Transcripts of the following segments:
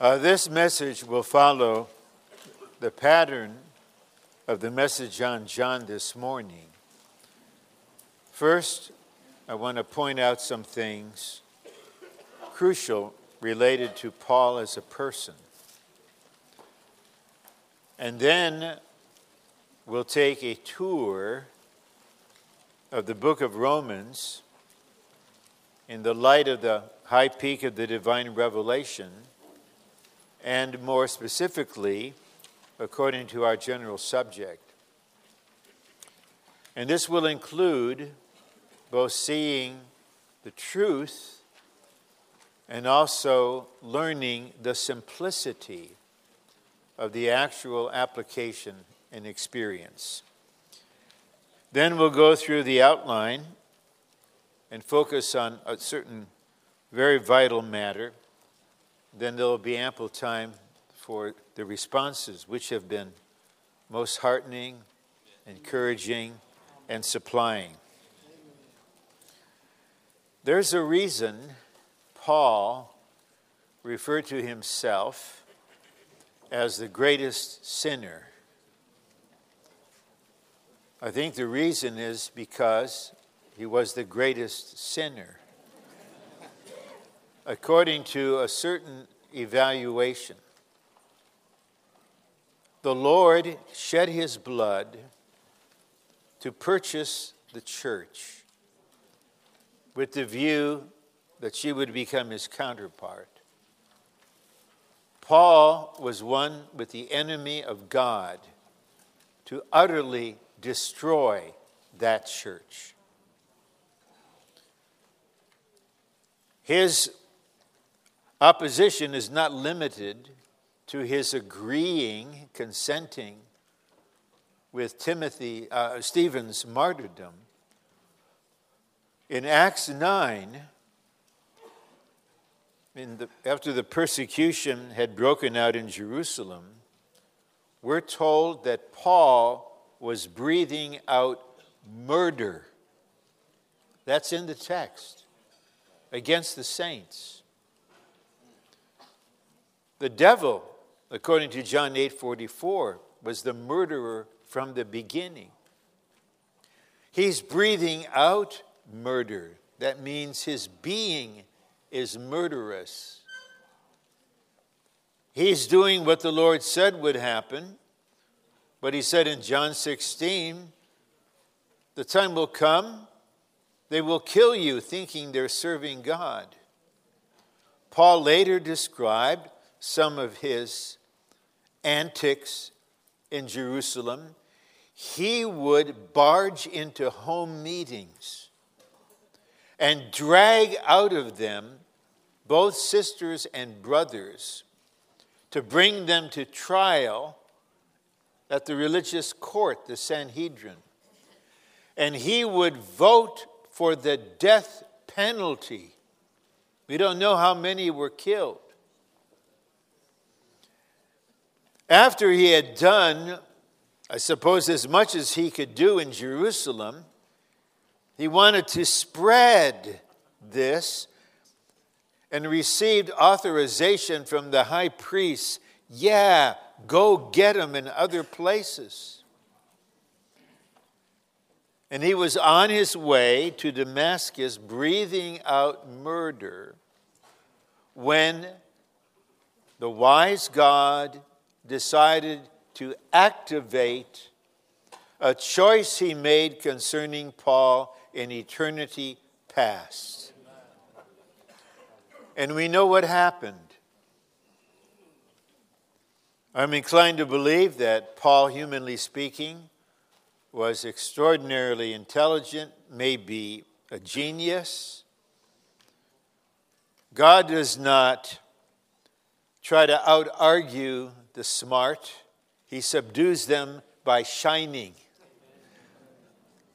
This message will follow the pattern of the message on John this morning. First, I want to point out some things crucial related to Paul as a person. And then we'll take a tour of the book of Romans in the light of the high peak of the divine revelation, and more specifically, according to our general subject. And this will include both seeing the truth and also learning the simplicity of the actual application and experience. Then we'll go through the outline and focus on a certain very vital matter. Then there will be ample time for the responses, which have been most heartening, encouraging, and supplying. There's a reason Paul referred to himself as the greatest sinner. I think the reason is because he was the greatest sinner, according to a certain evaluation. The Lord shed his blood to purchase the church, with the view that she would become his counterpart. Paul was one with the enemy of God to utterly destroy that church. His opposition is not limited to his agreeing, consenting with Stephen's martyrdom. In Acts 9, after the persecution had broken out in Jerusalem, we're told that Paul was breathing out murder. That's in the text, against the saints. The devil, according to John 8:44, was the murderer from the beginning. He's breathing out murder. That means his being is murderous. He's doing what the Lord said would happen, but he said in John 16, the time will come, they will kill you thinking they're serving God. Paul later described some of his antics in Jerusalem. He would barge into home meetings and drag out of them both sisters and brothers to bring them to trial at the religious court, the Sanhedrin. And he would vote for the death penalty. We don't know how many were killed. After he had done, I suppose, as much as he could do in Jerusalem, he wanted to spread this and received authorization from the high priest. Yeah, go get him in other places. And he was on his way to Damascus breathing out murder when the wise God decided to activate a choice he made concerning Paul in eternity past. And we know what happened. I'm inclined to believe that Paul, humanly speaking, was extraordinarily intelligent, maybe a genius. God does not try to out-argue the smart. He subdues them by shining.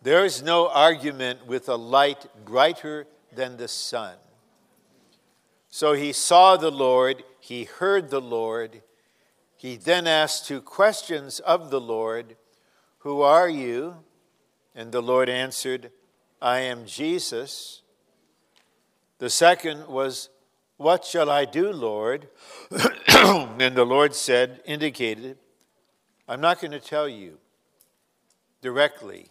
There is no argument with a light brighter than the sun. So he saw the Lord, he heard the Lord, he then asked two questions of the Lord. Who are you? And the Lord answered, I am Jesus. The second was, What shall I do, Lord? And the Lord said, indicated, I'm not going to tell you directly.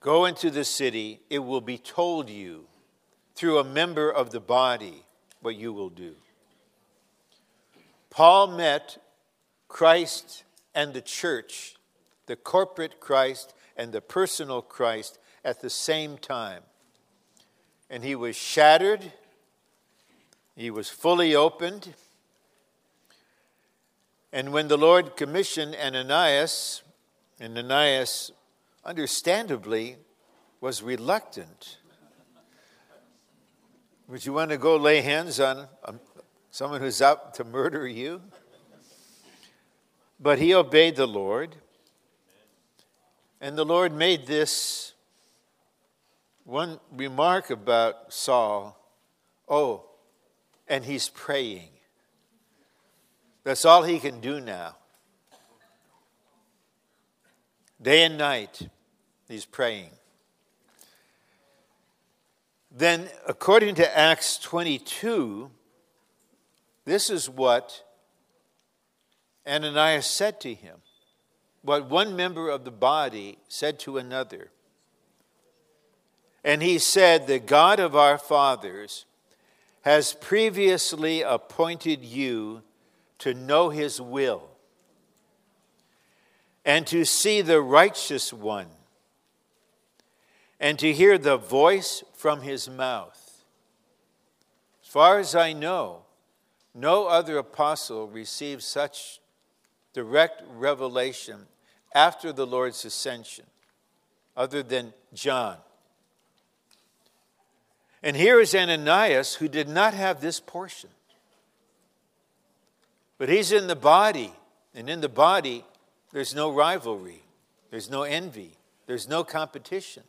Go into the city. It will be told you through a member of the body what you will do. Paul met Christ and the church, the corporate Christ and the personal Christ at the same time. And he was shattered. He was fully opened. And when the Lord commissioned Ananias, and Ananias understandably was reluctant. Would you want to go lay hands on someone who's out to murder you? But he obeyed the Lord. And the Lord made this one remark about Saul. Oh, and he's praying. That's all he can do now. Day and night, he's praying. Then, according to Acts 22, this is what Ananias said to him. What one member of the body said to another. And he said, the God of our fathers has previously appointed you to know his will and to see the righteous one and to hear the voice from his mouth. As far as I know, no other apostle received such direct revelation after the Lord's ascension, other than John. And here is Ananias, who did not have this portion. But he's in the body, and in the body, there's no rivalry, there's no envy, there's no competition.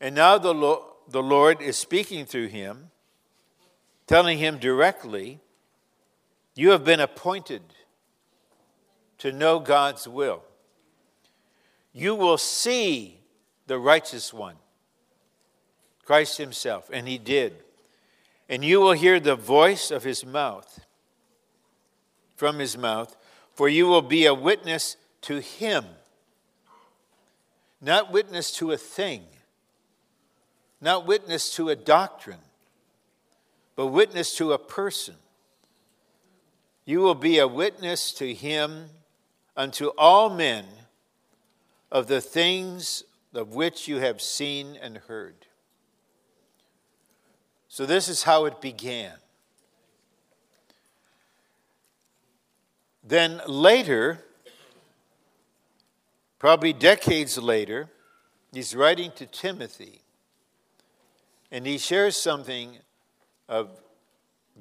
And now the Lord is speaking through him, telling him directly, you have been appointed to know God's will. You will see the righteous one, Christ himself, and he did. And you will hear the voice of his mouth, from his mouth, for you will be a witness to him, not witness to a thing, not witness to a doctrine, but witness to a person. You will be a witness to him unto all men of the things of which you have seen and heard. So this is how it began. Then later, probably decades later, he's writing to Timothy, and he shares something of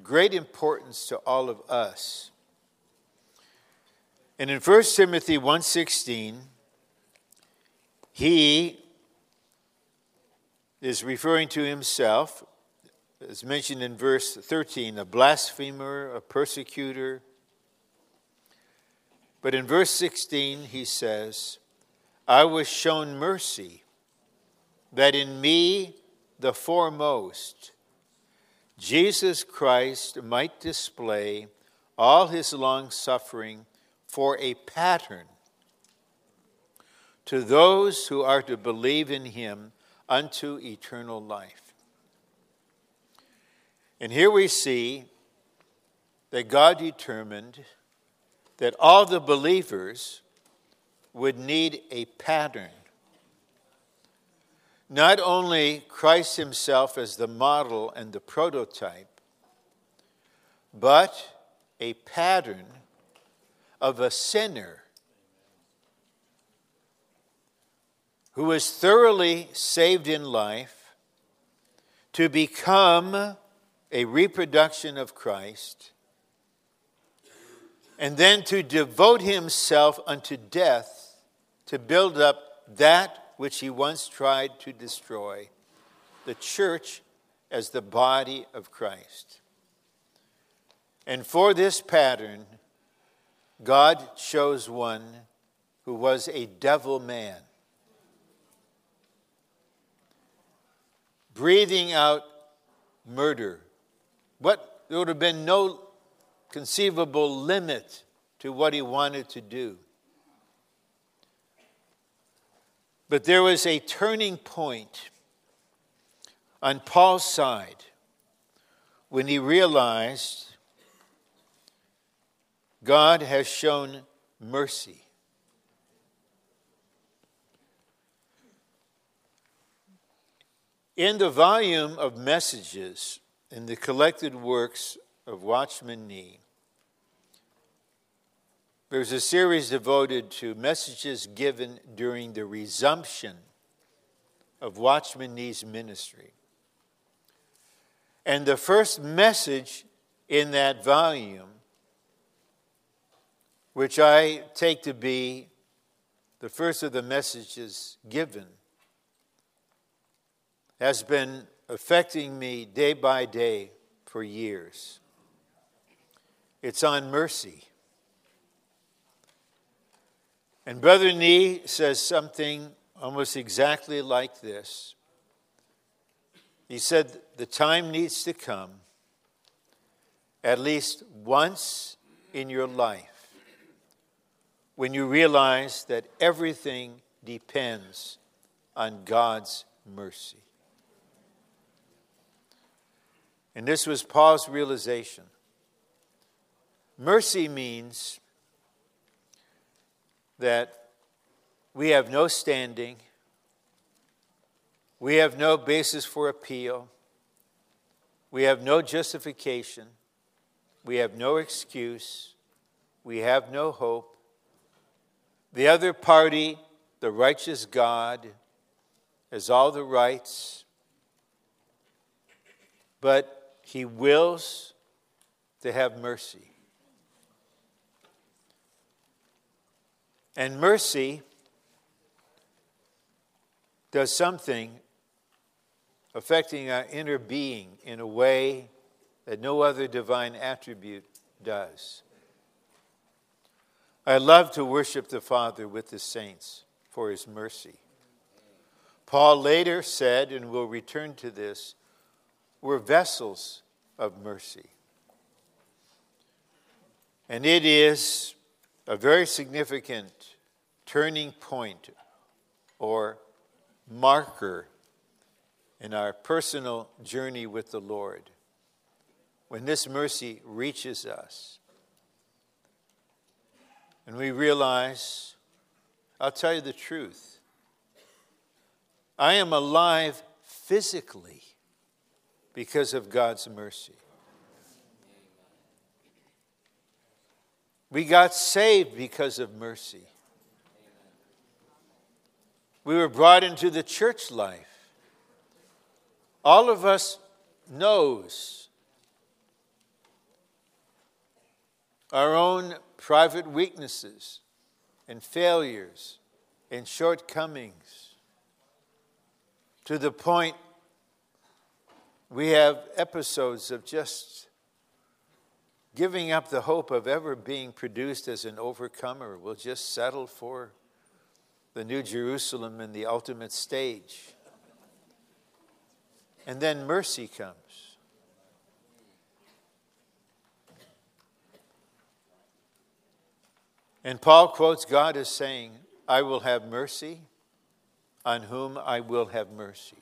great importance to all of us. And in 1 Timothy 1:16, he is referring to himself, as mentioned in verse 13, a blasphemer, a persecutor. But in verse 16, he says, I was shown mercy, that in me, the foremost, Jesus Christ might display all his long suffering for a pattern to those who are to believe in him unto eternal life. And here we see that God determined that all the believers would need a pattern. Not only Christ himself as the model and the prototype, but a pattern of a sinner who is thoroughly saved in life to become a reproduction of Christ and then to devote himself unto death to build up that which he once tried to destroy, the church as the body of Christ. And for this pattern, God chose one who was a devil man. breathing out murder. What, there would have been no conceivable limit to what he wanted to do. But there was a turning point on Paul's side when he realized God has shown mercy. In the volume of messages in the collected works of Watchman Nee, there's a series devoted to messages given during the resumption of Watchman Nee's ministry. And the first message in that volume, which I take to be the first of the messages given, has been affecting me day by day for years. It's on mercy. And Brother Nee says something almost exactly like this. He said, the time needs to come, at least once in your life, when you realize that everything depends on God's mercy. And this was Paul's realization. Mercy means that we have no standing, we have no basis for appeal, we have no justification, we have no excuse, we have no hope. The other party, the righteous God, has all the rights, but he wills to have mercy. And mercy does something affecting our inner being in a way that no other divine attribute does. I love to worship the Father with the saints for his mercy. Paul later said, and we'll return to this, we're vessels of mercy. And it is a very significant turning point or marker in our personal journey with the Lord when this mercy reaches us. And we realize, I'll tell you the truth, I am alive physically because of God's mercy. We got saved because of mercy. We were brought into the church life. All of us knows our own private weaknesses and failures and shortcomings to the point we have episodes of just giving up the hope of ever being produced as an overcomer. We'll just settle for the New Jerusalem in the ultimate stage. And then mercy comes. And Paul quotes God as saying, I will have mercy on whom I will have mercy.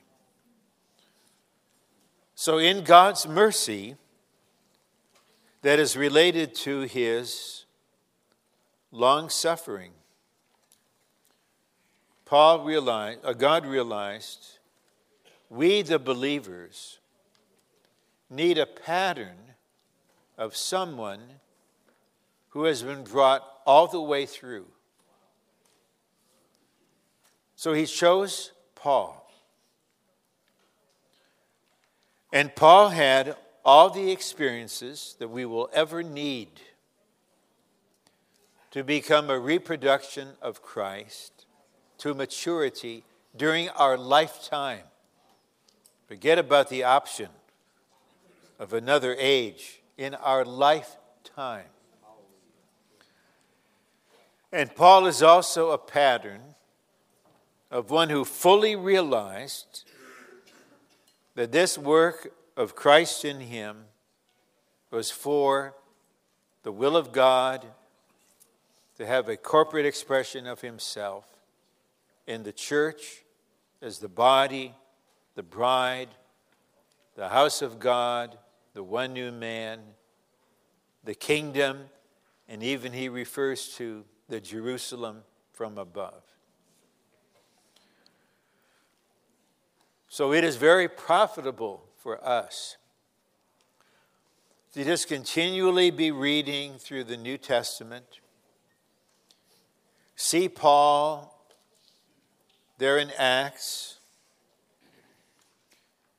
So in God's mercy, that is related to his long-suffering, God realized, we the believers need a pattern of someone who has been brought all the way through. So he chose Paul. And Paul had all the experiences that we will ever need to become a reproduction of Christ to maturity during our lifetime. Forget about the option of another age, in our lifetime. And Paul is also a pattern of one who fully realized that this work of Christ in him was for the will of God to have a corporate expression of himself in the church as the body, the bride, the house of God, the one new man, the kingdom, and even he refers to the Jerusalem from above. So it is very profitable for us to just continually be reading through the New Testament. See Paul there in Acts,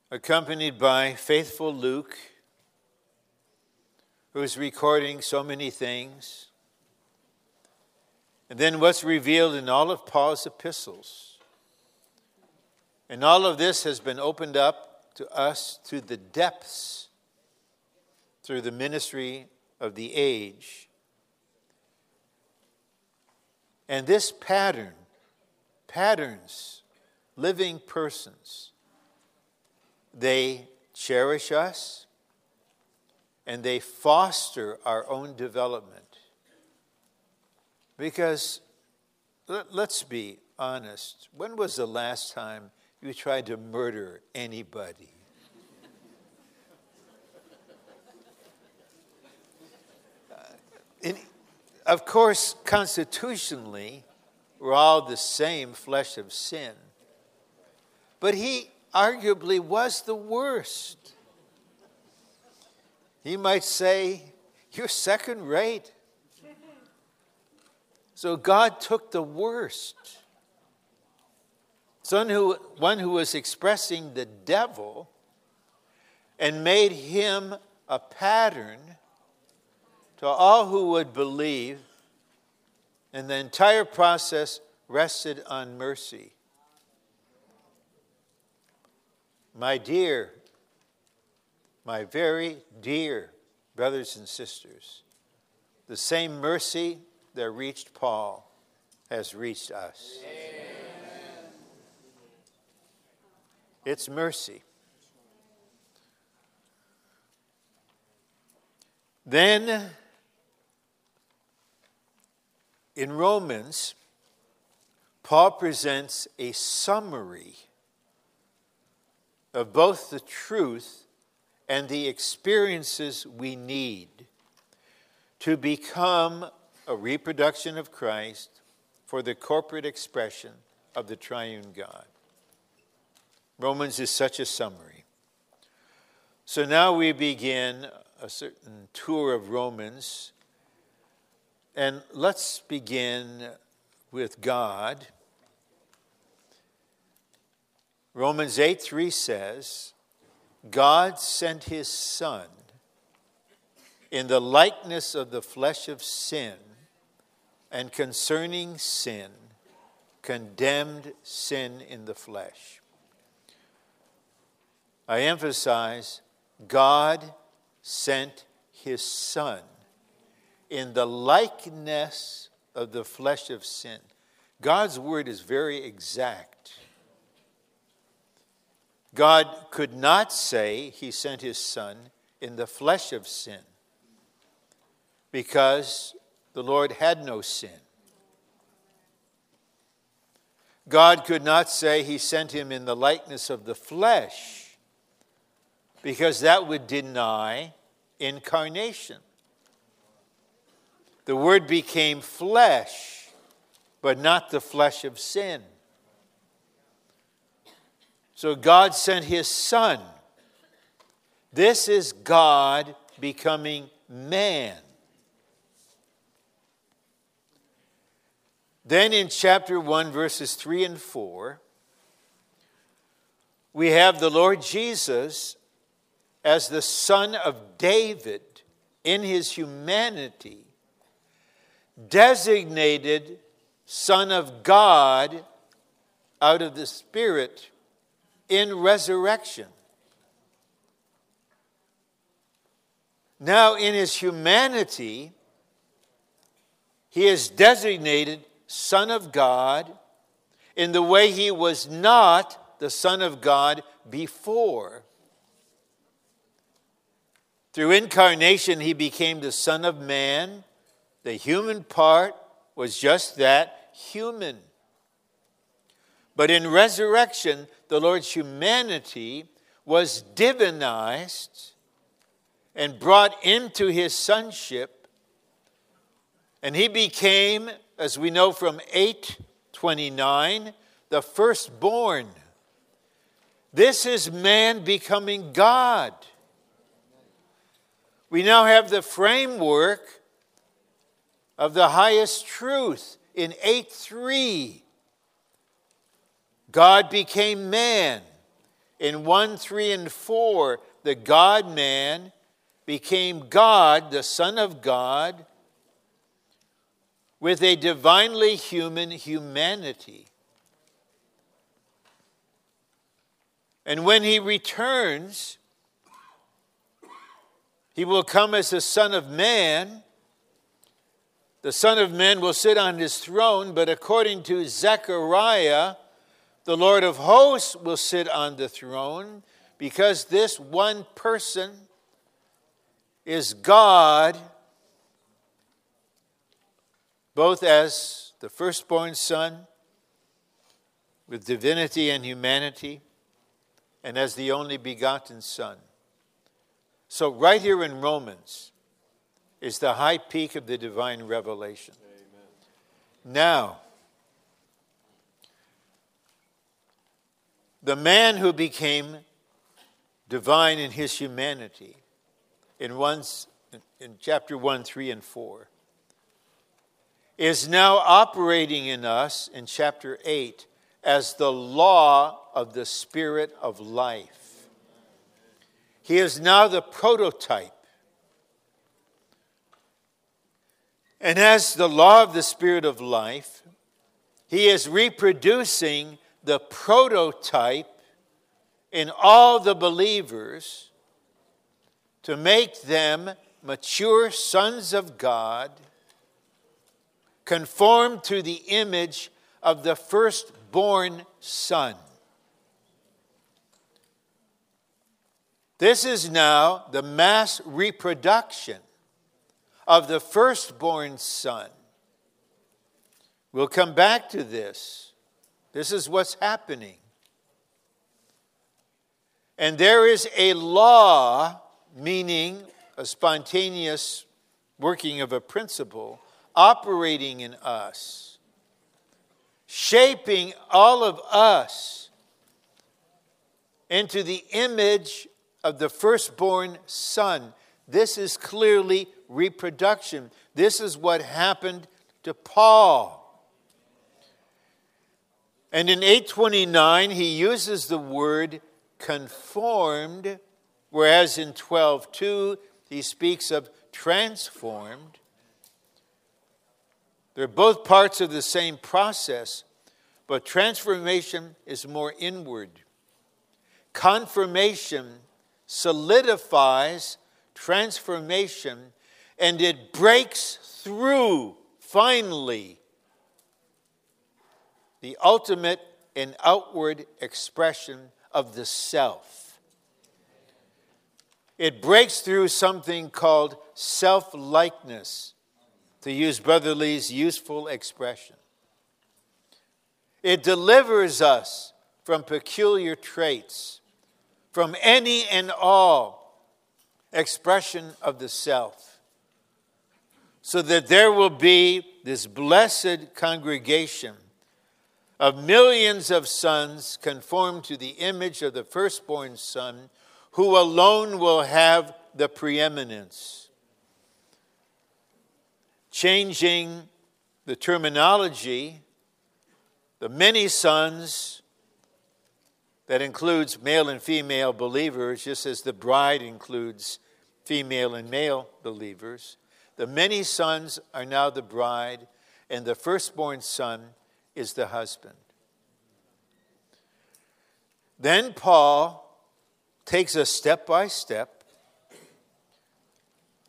accompanied by faithful Luke, who's recording so many things. And then what's revealed in all of Paul's epistles. And all of this has been opened up to us to the depths through the ministry of the age. And this patterns, living persons, they cherish us and they foster our own development. Because let's be honest, when was the last time you tried to murder anybody? Of course, constitutionally, we're all the same flesh of sin. But he arguably was the worst. He might say, you're second rate. So God took the worst. One who was expressing the devil and made him a pattern to all who would believe, and the entire process rested on mercy. My dear, my very dear brothers and sisters, the same mercy that reached Paul has reached us. Amen. It's mercy. Then, in Romans, Paul presents a summary of both the truth and the experiences we need to become a reproduction of Christ for the corporate expression of the triune God. Romans is such a summary. So now we begin a certain tour of Romans. And let's begin with God. Romans 8:3 says, God sent his Son in the likeness of the flesh of sin, and concerning sin, condemned sin in the flesh. I emphasize, God sent his Son in the likeness of the flesh of sin. God's word is very exact. God could not say he sent his Son in the flesh of sin, because the Lord had no sin. God could not say he sent him in the likeness of the flesh, because that would deny incarnation. The Word became flesh, but not the flesh of sin. So God sent his Son. This is God becoming man. Then in chapter 1, verses 3 and 4, we have the Lord Jesus as the Son of David in his humanity, designated Son of God out of the Spirit in resurrection. Now in his humanity, he is designated Son of God in the way he was not the Son of God before. Through incarnation, he became the Son of Man. The human part was just that, human. But in resurrection, the Lord's humanity was divinized and brought into his sonship. And he became, as we know from 8:29, the firstborn. This is man becoming God. We now have the framework of the highest truth in 8:3. God became man. In 1, 3, and 4, the God-man became God, the Son of God, with a divinely human humanity. And when he returns, he will come as the Son of Man. The Son of Man will sit on his throne, but according to Zechariah, the Lord of hosts will sit on the throne, because this one person is God, both as the firstborn Son with divinity and humanity, and as the only begotten Son. So right here in Romans is the high peak of the divine revelation. Amen. Now, the man who became divine in his humanity in chapter 1, 3, and 4 is now operating in us in chapter 8 as the law of the Spirit of life. He is now the prototype. And as the law of the Spirit of life, he is reproducing the prototype in all the believers to make them mature sons of God, conformed to the image of the firstborn Son. This is now the mass reproduction of the firstborn Son. We'll come back to this. This is what's happening. And there is a law, meaning a spontaneous working of a principle, operating in us, shaping all of us into the image of the firstborn Son. This is clearly reproduction. This is what happened to Paul. And in 8:29, he uses the word conformed, whereas in 12:2, he speaks of transformed. They're both parts of the same process, but transformation is more inward. Confirmation solidifies transformation, and it breaks through, finally, the ultimate and outward expression of the self. It breaks through something called self-likeness, to use Brother Lee's useful expression. It delivers us from peculiar traits, from any and all expression of the self, so that there will be this blessed congregation of millions of sons conformed to the image of the firstborn Son, who alone will have the preeminence. Changing the terminology, the many sons, that includes male and female believers, just as the bride includes female and male believers, the many sons are now the bride, and the firstborn Son is the husband. Then Paul takes us step by step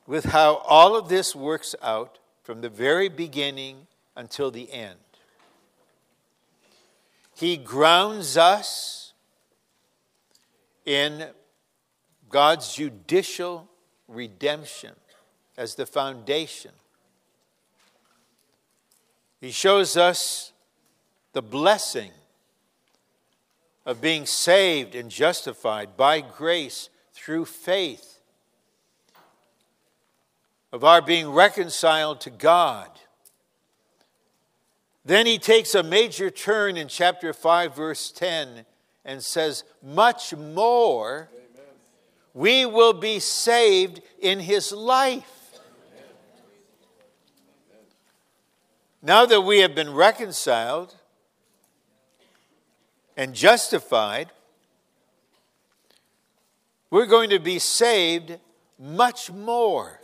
with how all of this works out from the very beginning until the end. He grounds us in God's judicial redemption as the foundation. He shows us the blessing of being saved and justified by grace through faith, of our being reconciled to God. Then he takes a major turn in chapter 5, verse 10, and says, much more, amen, we will be saved in his life. Amen. Now that we have been reconciled and justified, we're going to be saved much more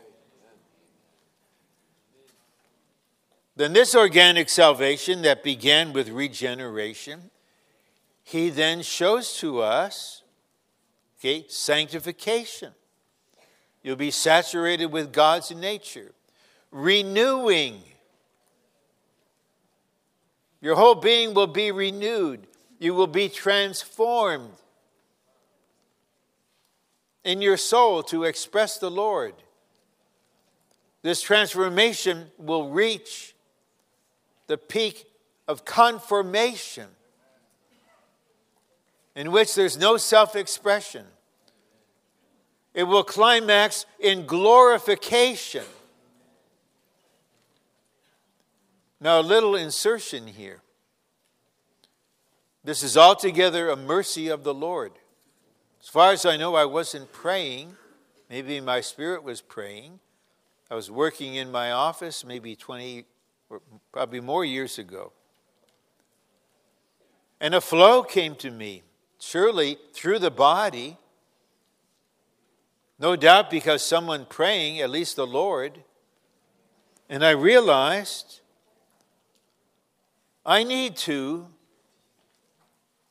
than this organic salvation that began with regeneration. He then shows to us, okay, sanctification. You'll be saturated with God's nature. Renewing. Your whole being will be renewed. You will be transformed in your soul to express the Lord. This transformation will reach the peak of conformation, in which there's no self-expression. It will climax in glorification. Now, a little insertion here. This is altogether a mercy of the Lord. As far as I know, I wasn't praying. Maybe my spirit was praying. I was working in my office maybe 20 or probably more years ago. And a flow came to me, surely through the body. No doubt because someone praying, at least the Lord. And I realized I need to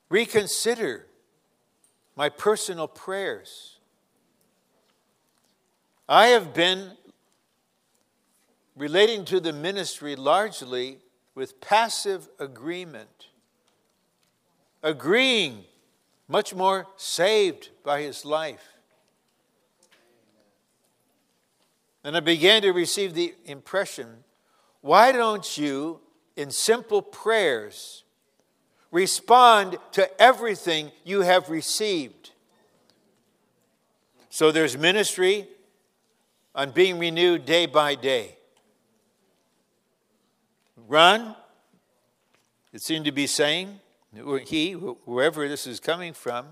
reconsider my personal prayers. I have been relating to the ministry largely with passive agreement, agreeing, much more saved by his life. And I began to receive the impression, why don't you, in simple prayers, respond to everything you have received? So there's ministry on being renewed day by day. Run, it seemed to be saying, or he, wherever this is coming from,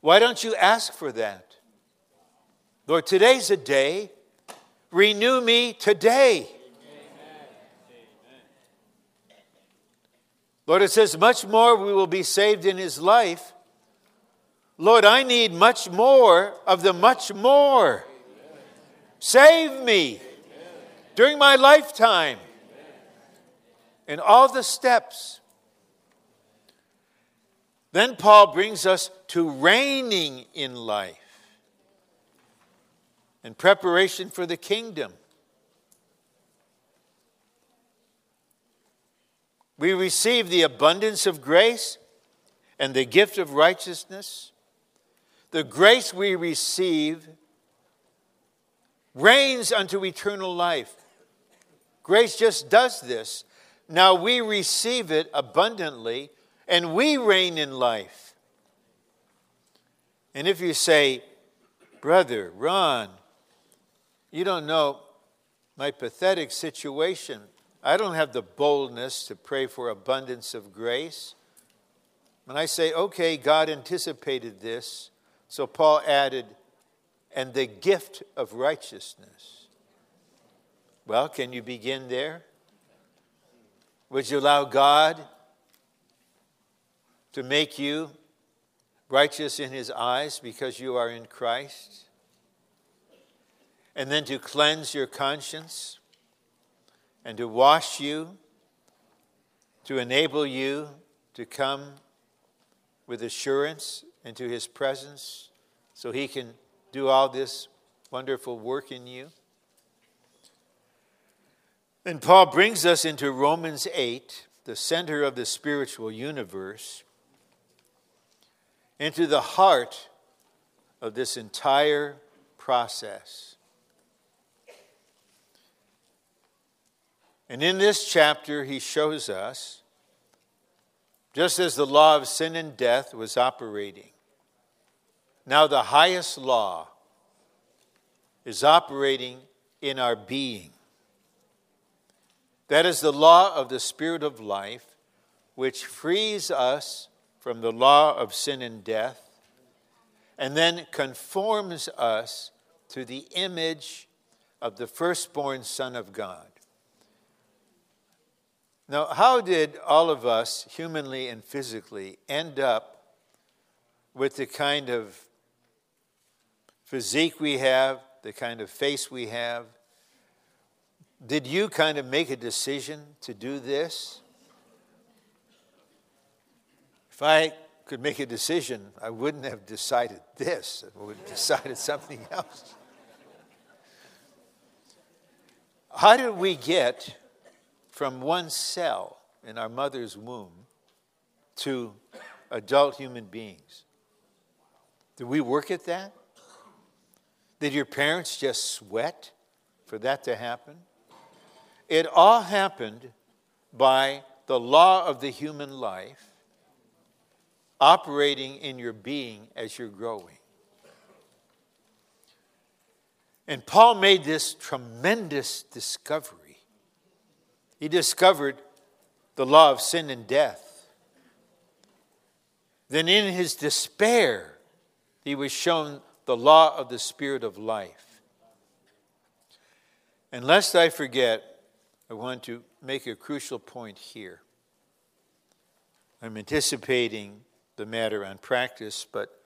why don't you ask for that? Lord, today's a day. Renew me today. Lord, it says, much more we will be saved in his life. Lord, I need much more of the much more. Amen. Save me. Amen. During my lifetime. Amen. In all the steps. Then Paul brings us to reigning in life, in preparation for the kingdom. We receive the abundance of grace and the gift of righteousness. The grace we receive reigns unto eternal life. Grace just does this. Now we receive it abundantly, and we reign in life. And if you say, Brother Ron, you don't know my pathetic situation. I don't have the boldness to pray for abundance of grace. And I say, okay, God anticipated this. So Paul added, and the gift of righteousness. Well, can you begin there? Would you allow God to make you righteous in his eyes because you are in Christ? And then to cleanse your conscience, and to wash you, to enable you to come with assurance into his presence so he can do all this wonderful work in you. And Paul brings us into Romans 8, the center of the spiritual universe, into the heart of this entire process. And in this chapter, he shows us, just as the law of sin and death was operating, now the highest law is operating in our being. That is the law of the Spirit of life, which frees us from the law of sin and death, and then conforms us to the image of the firstborn Son of God. Now, how did all of us, humanly and physically, end up with the kind of physique we have, the kind of face we have? Did you kind of make a decision to do this? If I could make a decision, I wouldn't have decided this. I would have decided something else. How did we get from one cell in our mother's womb to adult human beings? Did we work at that? Did your parents just sweat for that to happen? It all happened by the law of the human life operating in your being as you're growing. And Paul made this tremendous discovery. He discovered the law of sin and death. Then in his despair, he was shown the law of the Spirit of life. And lest I forget, I want to make a crucial point here. I'm anticipating the matter on practice, but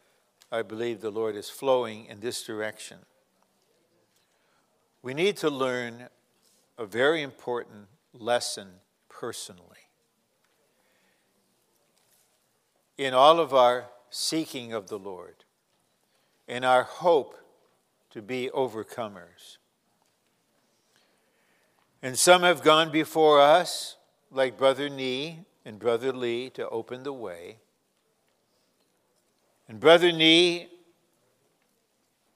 I believe the Lord is flowing in this direction. We need to learn a very important lesson personally. In all of our seeking of the Lord, in our hope to be overcomers. And some have gone before us, like Brother Nee and Brother Lee, to open the way. And Brother Nee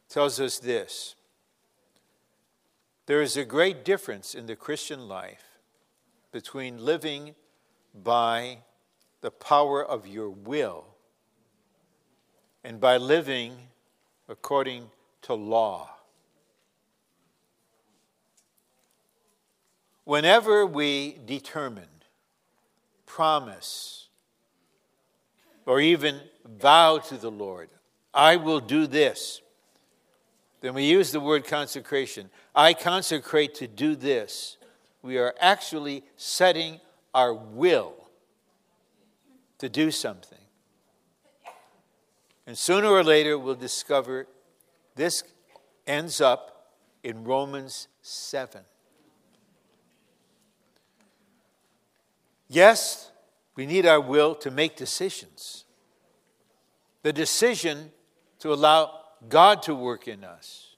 tells us this: there is a great difference in the Christian life between living by the power of your will and by living according to law. Whenever we determine, promise, or even vow to the Lord, I will do this, then we use the word consecration. I consecrate to do this. We are actually setting our will to do something. And sooner or later, we'll discover this ends up in Romans 7. Yes, we need our will to make decisions. The decision to allow God to work in us.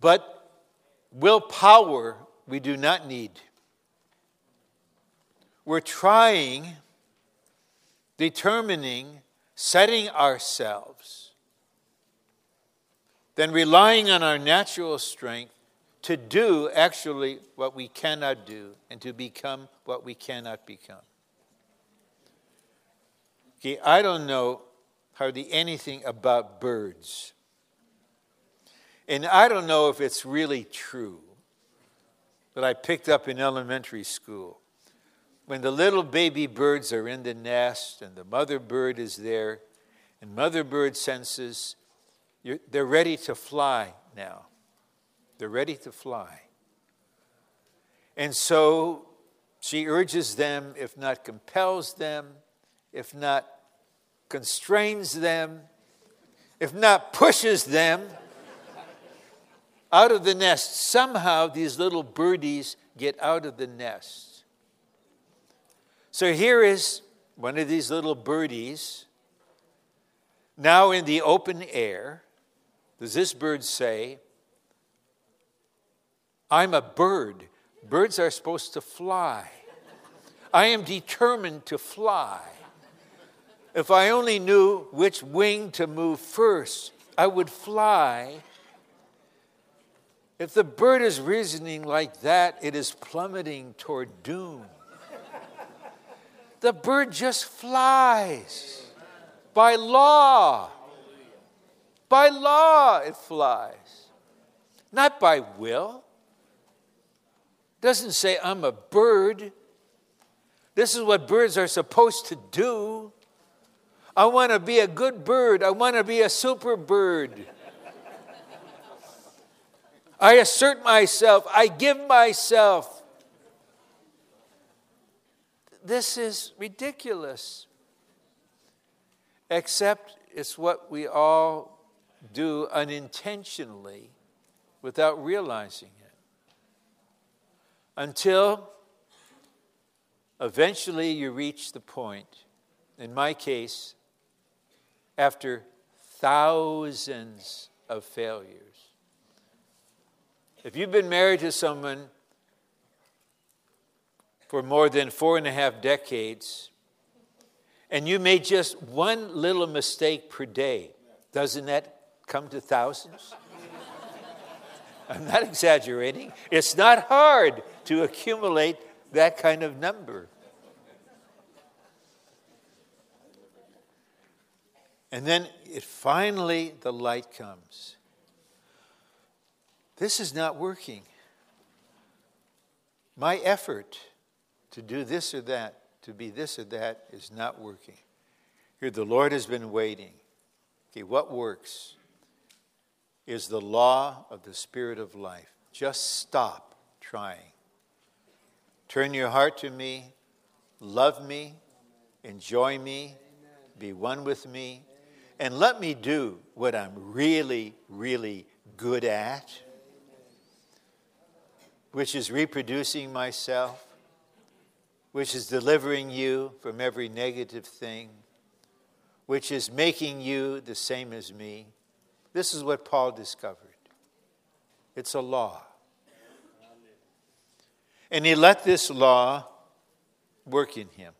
But willpower we do not need. We're trying, determining, setting ourselves, then relying on our natural strength to do actually what we cannot do and to become what we cannot become. Okay, I don't know hardly anything about birds. And I don't know if it's really true, but I picked up in elementary school. When the little baby birds are in the nest and the mother bird is there, and mother bird senses, they're ready to fly now. They're ready to fly. And so she urges them, if not compels them, if not constrains them, if not pushes them out of the nest. Somehow these little birdies get out of the nest. So here is one of these little birdies, now in the open air. Does this bird say, I'm a bird. Birds are supposed to fly. I am determined to fly. If I only knew which wing to move first, I would fly. If the bird is reasoning like that, it is plummeting toward doom. The bird just flies. By law. By law it flies. Not by will. Doesn't say I'm a bird. This is what birds are supposed to do. I want to be a good bird. I want to be a super bird. I assert myself. I give myself. This is ridiculous. Except it's what we all do unintentionally without realizing it. Until eventually you reach the point, in my case, after thousands of failures. If you've been married to someone for more than 4.5 decades, and you made just one little mistake per day, doesn't that come to thousands? I'm not exaggerating. It's not hard to accumulate that kind of number. And then it finally, the light comes. This is not working. My effort to do this or that, to be this or that, is not working. Here, the Lord has been waiting. Okay, what works is the law of the Spirit of life. Just stop trying. Turn your heart to me, love me, enjoy me, be one with me, and let me do what I'm really, really good at, which is reproducing myself, which is delivering you from every negative thing, which is making you the same as me. This is what Paul discovered. It's a law. And he let this law work in him.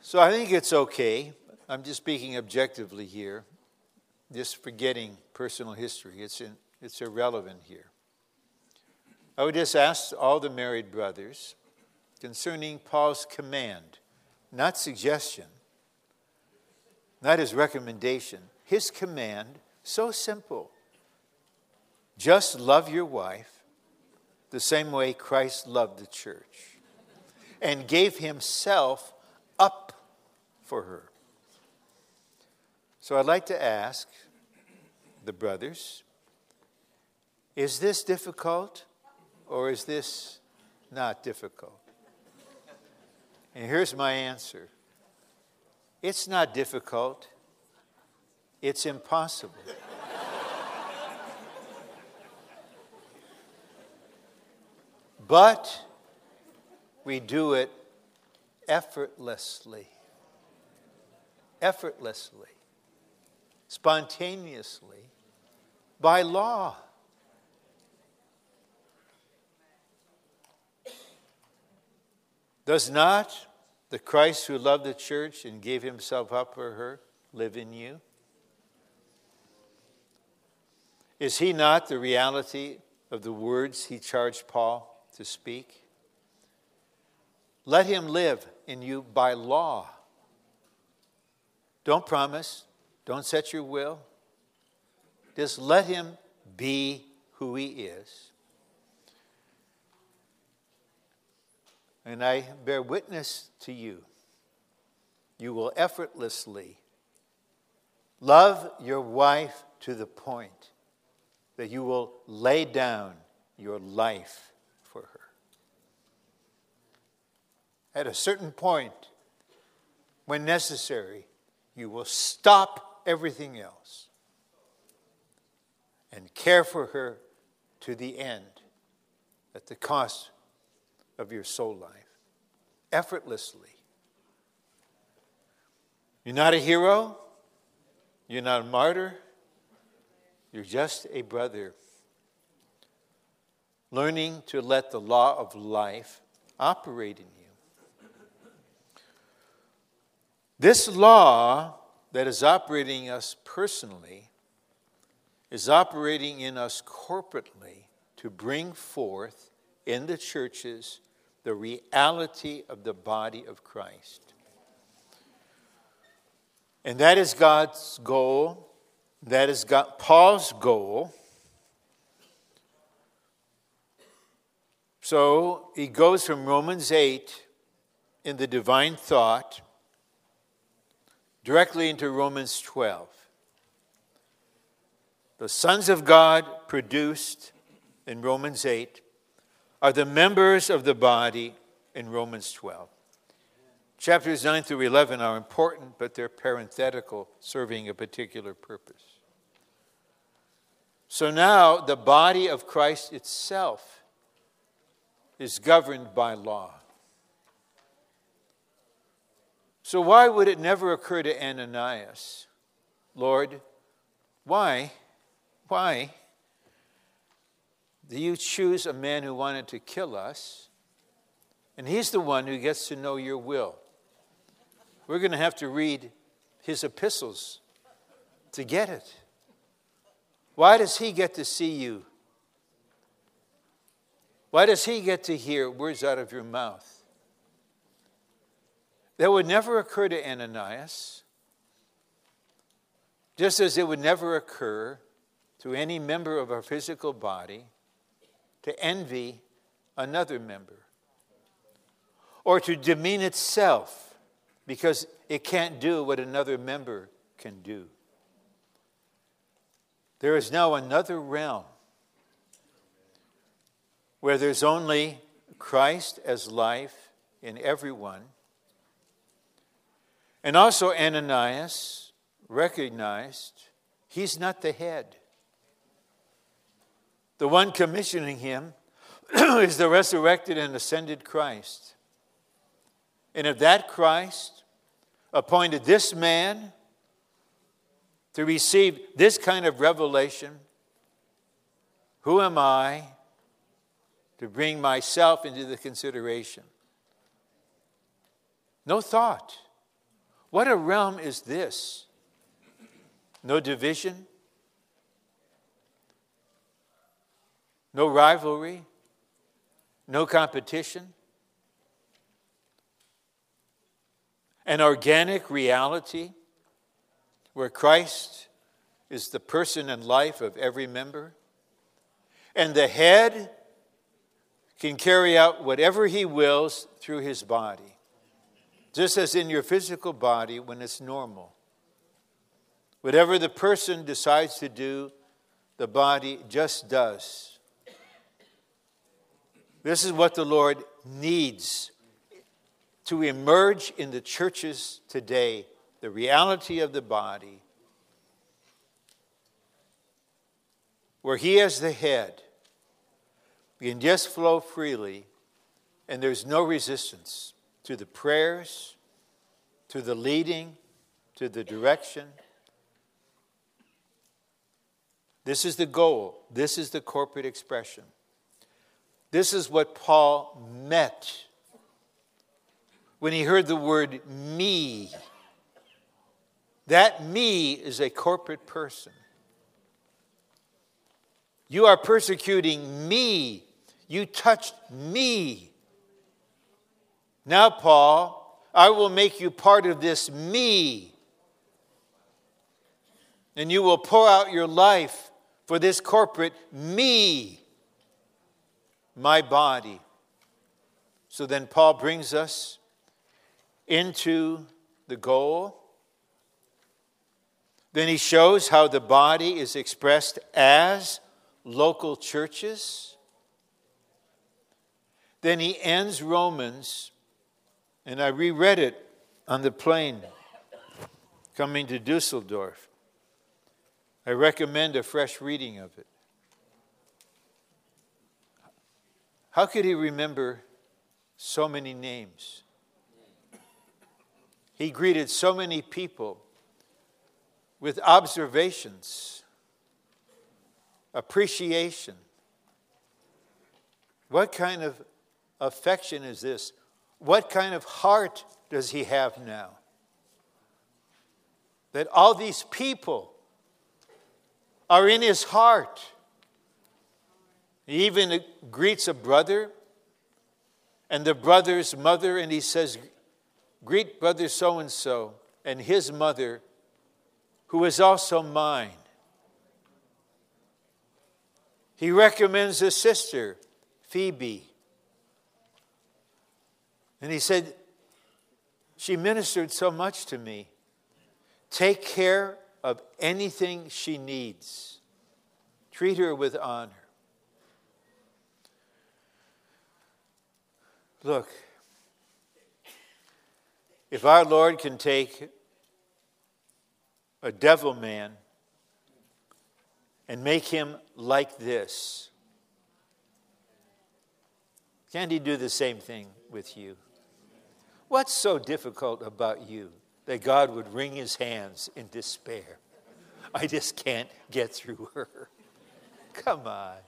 So I think it's okay. I'm just speaking objectively here, just forgetting personal history. It's irrelevant here. I would just ask all the married brothers concerning Paul's command, not suggestion, not his recommendation, his command, so simple. Just love your wife the same way Christ loved the church and gave himself up for her. So I'd like to ask the brothers, is this difficult or is this not difficult? And here's my answer. It's not difficult. It's impossible. But we do it effortlessly. Effortlessly. Spontaneously. By law. Does not the Christ who loved the church and gave himself up for her live in you? Is he not the reality of the words he charged Paul to speak? Let him live in you by law. Don't promise. Don't set your will. Just let him be who he is. And I bear witness to you. You will effortlessly love your wife to the point that you will lay down your life for her. At a certain point, when necessary, you will stop everything else and care for her to the end at the cost of your soul life. Effortlessly. You're not a hero. You're not a martyr. You're just a brother. Learning to let the law of life operate in you. This law, that is operating in us personally is operating in us corporately to bring forth in the churches the reality of the body of Christ. And that is God's goal. That is Paul's goal. So he goes from Romans 8 in the divine thought directly into Romans 12. The sons of God produced in Romans 8 are the members of the body in Romans 12. Chapters 9 through 11 are important, but they're parenthetical, serving a particular purpose. So now the body of Christ itself is governed by law. So why would it never occur to Ananias, Lord, why do you choose a man who wanted to kill us, and he's the one who gets to know your will? We're going to have to read his epistles to get it. Why does he get to see you? Why does he get to hear words out of your mouth? That would never occur to Ananias, just as it would never occur to any member of our physical body to envy another member or to demean itself because it can't do what another member can do. There is now another realm where there's only Christ as life in everyone. And also Ananias recognized he's not the head. The one commissioning him is the resurrected and ascended Christ. And if that Christ appointed this man to receive this kind of revelation, who am I to bring myself into the consideration? No thought. What a realm is this? No division. No rivalry, no competition. An organic reality where Christ is the person and life of every member. And the head can carry out whatever he wills through his body. Just as in your physical body when it's normal. Whatever the person decides to do, the body just does. This is what the Lord needs to emerge in the churches today, the reality of the body, where he as the head can just flow freely, and there's no resistance to the prayers, to the leading, to the direction. This is the goal. This is the corporate expression. This is what Paul meant when he heard the word me. That me is a corporate person. You are persecuting me. You touched me. Now, Paul, I will make you part of this me. And you will pour out your life for this corporate me. My body. So then Paul brings us into the goal. Then he shows how the body is expressed as local churches. Then he ends Romans, and I reread it on the plane coming to Dusseldorf. I recommend a fresh reading of it. How could he remember so many names? He greeted so many people with observations, appreciation. What kind of affection is this? What kind of heart does he have now? that all these people are in his heart. He even greets a brother and the brother's mother, and he says, "Greet brother so-and-so and his mother, who is also mine." He recommends his sister, Phoebe. And he said, "She ministered so much to me. Take care of anything she needs. Treat her with honor." Look, if our Lord can take a devil man and make him like this, can't he do the same thing with you? What's so difficult about you that God would wring his hands in despair? "I just can't get through her." Come on.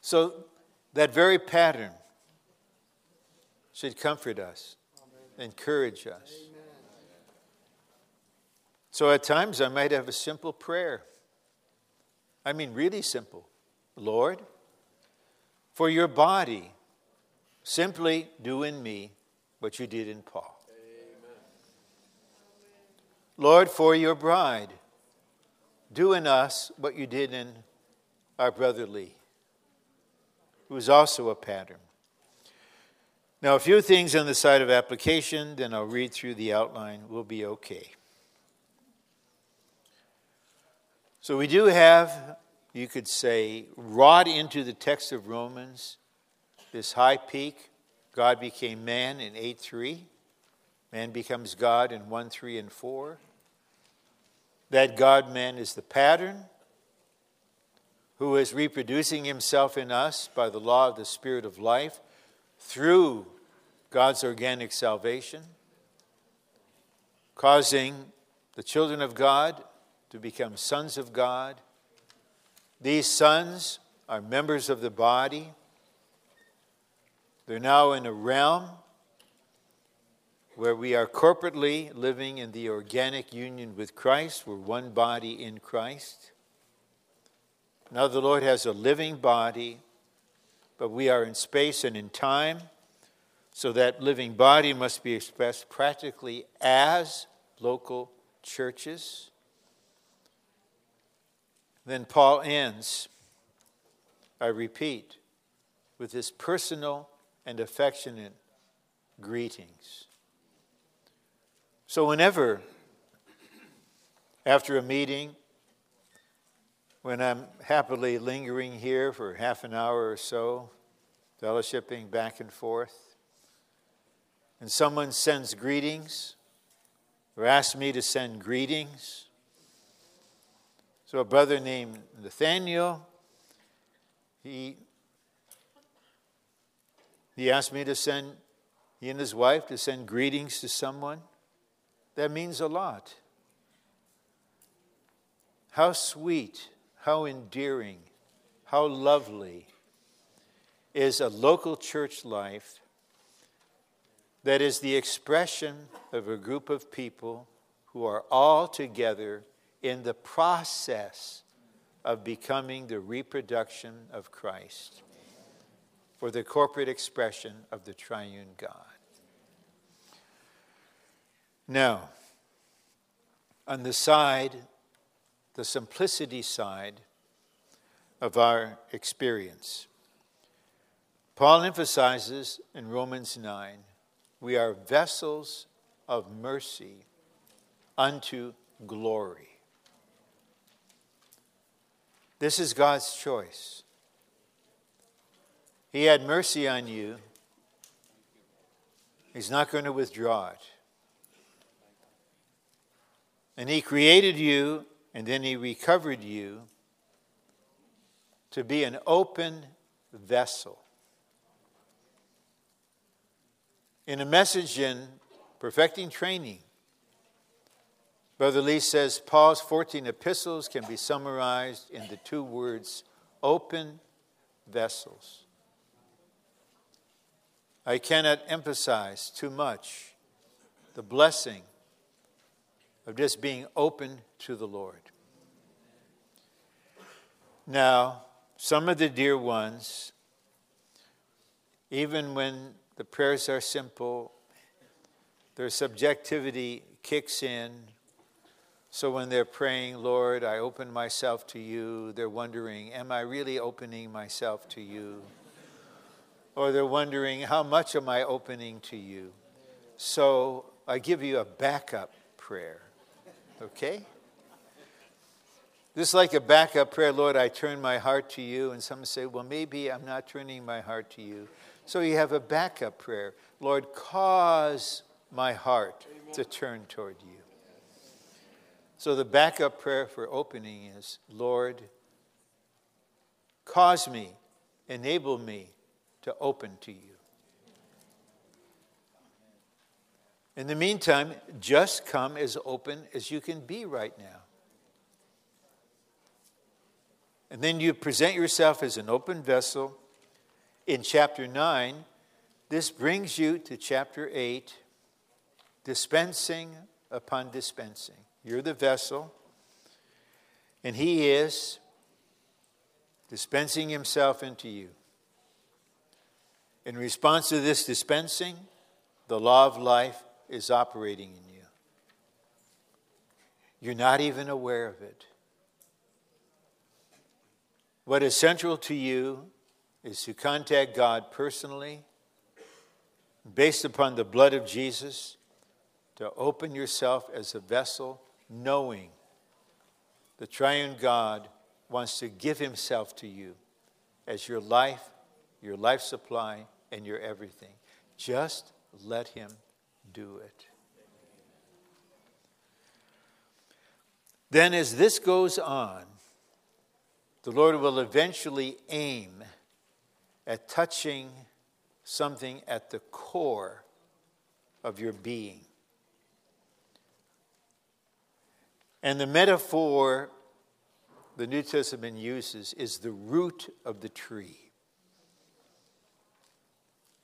So that very pattern should comfort us, encourage us. So at times I might have a simple prayer. I mean, really simple. "Lord, for your body, simply do in me what you did in Paul." Amen. "Lord, for your bride, do in us what you did in our brother Lee," who is also a pattern. Now, a few things on the side of application, then I'll read through the outline. We'll be okay. So we do have, you could say, wrought into the text of Romans this high peak. God became man in 8:3. Man becomes God in 1:3 and 4. That God-man is the pattern who is reproducing himself in us by the law of the Spirit of life through God's organic salvation, causing the children of God to become sons of God. These sons are members of the body. They're now in a realm where we are corporately living in the organic union with Christ. We're one body in Christ. Now the Lord has a living body, but we are in space and in time, so that living body must be expressed practically as local churches. Then Paul ends, I repeat, with his personal and affectionate greetings. So whenever, after a meeting, when I'm happily lingering here for half an hour or so, fellowshipping back and forth, and someone sends greetings, or asks me to send greetings. So a brother named Nathaniel, he asked me to send, he and his wife, to send greetings to someone. That means a lot. How sweet, how endearing, how lovely is a local church life that is the expression of a group of people who are all together in the process of becoming the reproduction of Christ for the corporate expression of the triune God. Now, on the side, the simplicity side of our experience, Paul emphasizes in Romans 9, we are vessels of mercy unto glory. This is God's choice. He had mercy on you. He's not going to withdraw it. And he created you, and then he recovered you to be an open vessel. In a message in Perfecting Training, Brother Lee says Paul's 14 epistles can be summarized in the two words, open vessels. I cannot emphasize too much the blessing of just being open to the Lord. Now, some of the dear ones, even when the prayers are simple, their subjectivity kicks in. So when they're praying, Lord, I open myself to you, they're wondering, am I really opening myself to you? Or they're wondering, how much am I opening to you? So I give you a backup prayer, okay? Just like a backup prayer, Lord, I turn my heart to you. And some say, well, maybe I'm not turning my heart to you. So you have a backup prayer. Lord, cause my heart to turn toward you. So the backup prayer for opening is, Lord, cause me, enable me to open to you. In the meantime, just come as open as you can be right now. And then you present yourself as an open vessel. In chapter 9, this brings you to chapter 8, dispensing upon dispensing. You're the vessel, and he is dispensing himself into you. In response to this dispensing, the law of life is operating in you. You're not even aware of it. What is central to you is to contact God personally, based upon the blood of Jesus, to open yourself as a vessel, knowing the triune God wants to give himself to you as your life, your life supply, and your everything. Just let him do it. Then as this goes on, the Lord will eventually aim at touching something at the core of your being. And the metaphor the New Testament uses is the root of the tree.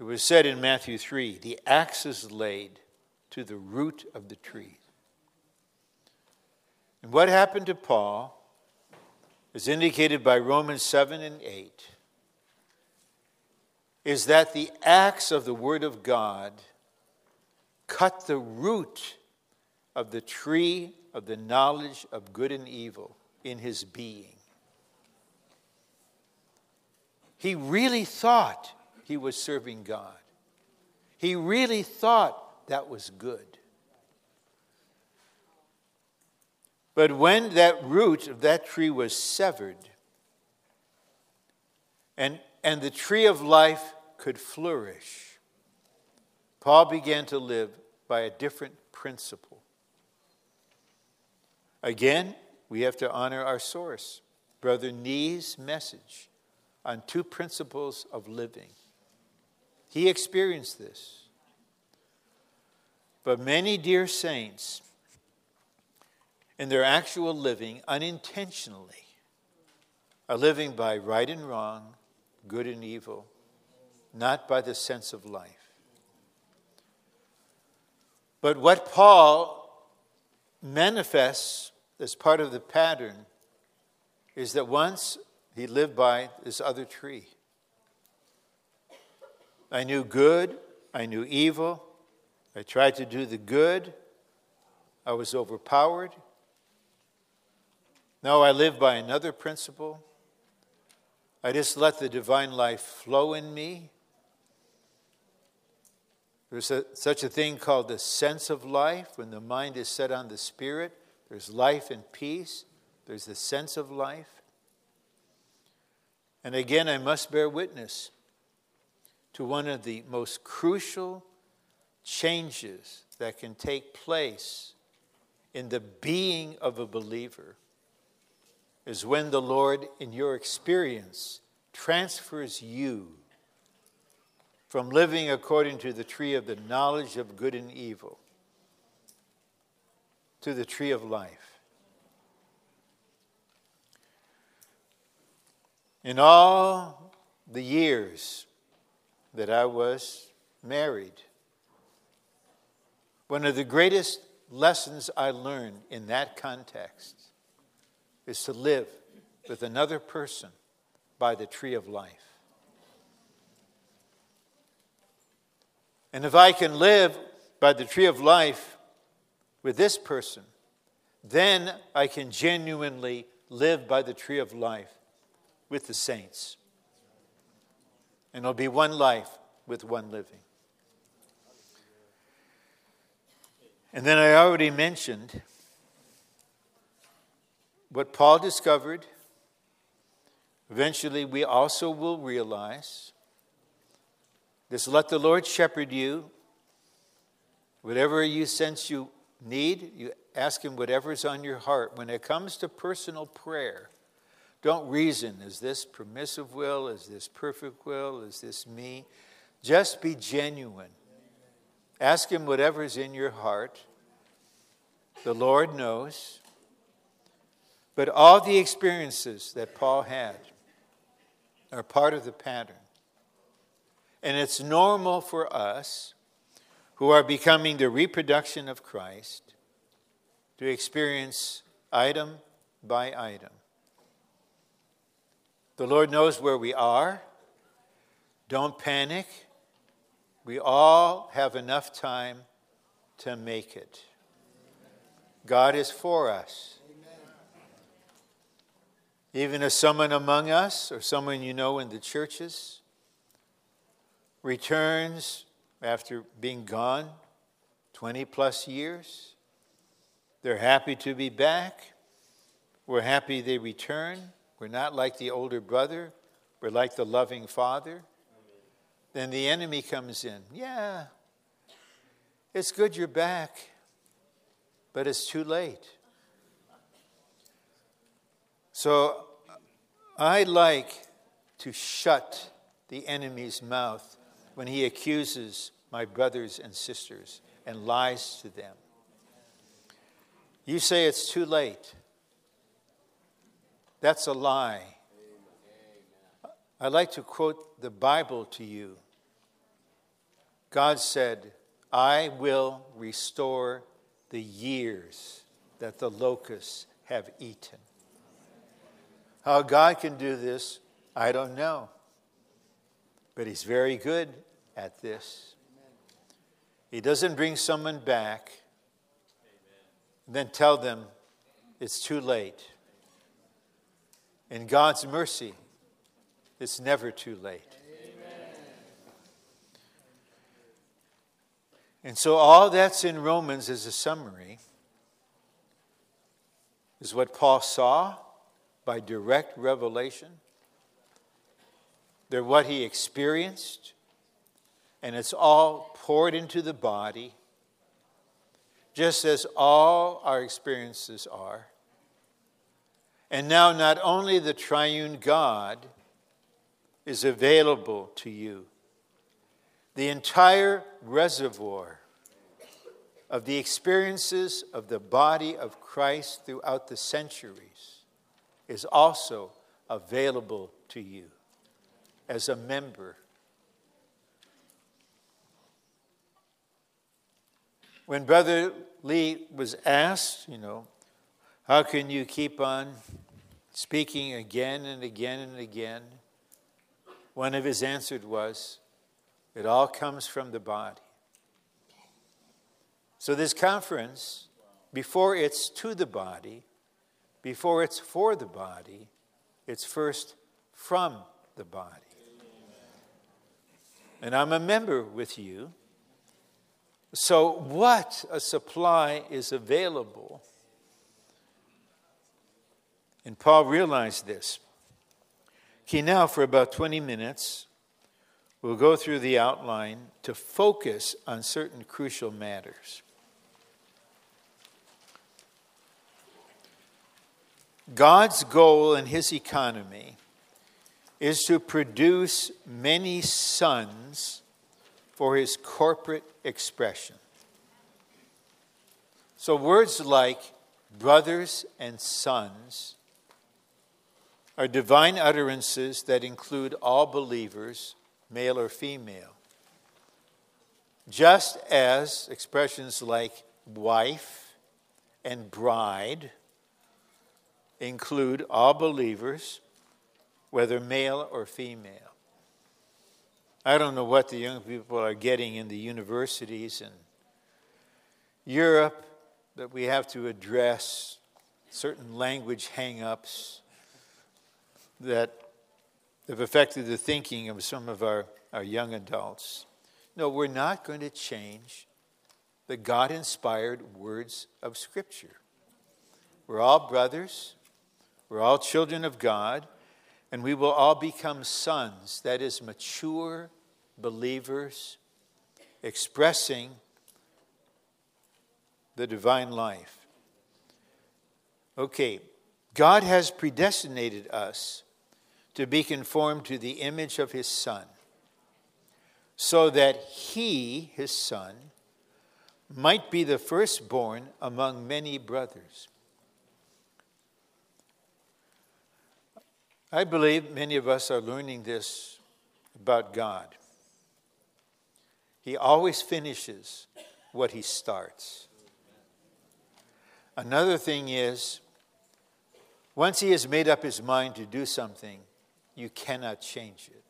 It was said in Matthew 3, the axe is laid to the root of the tree. And what happened to Paul, as indicated by Romans 7 and 8, is that the axe of the Word of God cut the root of the tree of the knowledge of good and evil in his being. He really thought he was serving God. He really thought that was good. But when that root of that tree was severed, and the tree of life could flourish, Paul began to live by a different principle. Again, we have to honor our source, Brother Nee's message on two principles of living. He experienced this. But many dear saints, in their actual living, unintentionally, are living by right and wrong, good and evil, not by the sense of life. But what Paul manifests as part of the pattern is that once he lived by this other tree. I knew good, I knew evil, I tried to do the good, I was overpowered. Now I live by another principle. I just let the divine life flow in me. There's such a thing called the sense of life. When the mind is set on the Spirit, there's life and peace. There's the sense of life. And again, I must bear witness to one of the most crucial changes that can take place in the being of a believer is when the Lord, in your experience, transfers you from living according to the tree of the knowledge of good and evil to the tree of life. In all the years that I was married, One of the greatest lessons I learned in that context is to live with another person by the tree of life. And if I can live by the tree of life with this person, then I can genuinely live by the tree of life with the saints. And it'll be one life with one living. And then I already mentioned what Paul discovered. Eventually, we also will realize this: let the Lord shepherd you. Whatever you sense you need, you ask him whatever's on your heart. When it comes to personal prayer, don't reason, is this permissive will? Is this perfect will? Is this me? Just be genuine. Ask him whatever's in your heart. The Lord knows. But all the experiences that Paul had are part of the pattern. And it's normal for us who are becoming the reproduction of Christ to experience item by item. The Lord knows where we are. Don't panic. We all have enough time to make it. God is for us. Even if someone among us or someone you know in the churches returns after being gone 20 plus years, they're happy to be back. We're happy they return. We're not like the older brother. We're like the loving father. Then the enemy comes in. Yeah, it's good you're back, but it's too late. So I like to shut the enemy's mouth when he accuses my brothers and sisters and lies to them. You say it's too late. That's a lie. I like to quote the Bible to you. God said, I will restore the years that the locusts have eaten. How God can do this, I don't know. But he's very good at this. He doesn't bring someone back and then tell them it's too late. In God's mercy, it's never too late. Amen. And so all that's in Romans is a summary, is what Paul saw by direct revelation. They're what he experienced, and it's all poured into the body, just as all our experiences are. And now not only the triune God is available to you, the entire reservoir of the experiences of the body of Christ throughout the centuries is also available to you as a member. When Brother Lee was asked, how can you keep on speaking again and again and again? One of his answers was, it all comes from the body. So this conference, before it's to the body, before it's for the body, it's first from the body. And I'm a member with you. So what a supply is available. And Paul realized this. Okay, now for about 20 minutes, we'll go through the outline to focus on certain crucial matters. God's goal in his economy is to produce many sons for his corporate expression. So words like brothers and sons are divine utterances that include all believers, male or female. Just as expressions like wife and bride include all believers, whether male or female. I don't know what the young people are getting in the universities in Europe, that we have to address certain language hang-ups that have affected the thinking of some of our young adults. No, we're not going to change the God-inspired words of Scripture. We're all brothers. We're all children of God. And we will all become sons, that is, mature believers expressing the divine life. Okay, God has predestinated us to be conformed to the image of his Son, so that he, his Son, might be the firstborn among many brothers. I believe many of us are learning this about God. He always finishes what he starts. Another thing is, once he has made up his mind to do something, you cannot change it.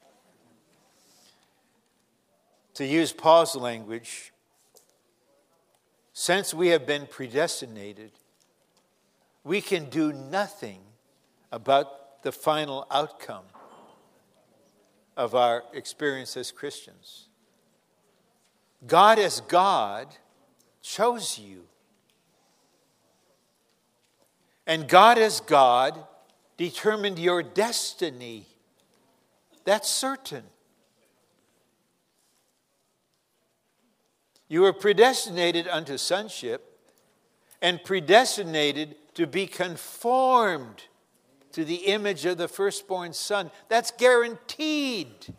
To use Paul's language, since we have been predestinated, we can do nothing about the final outcome of our experience as Christians. God, as God, chose you. And God, as God, determined your destiny. That's certain. You were predestinated unto sonship and predestinated to be conformed to the image of the firstborn Son. That's guaranteed.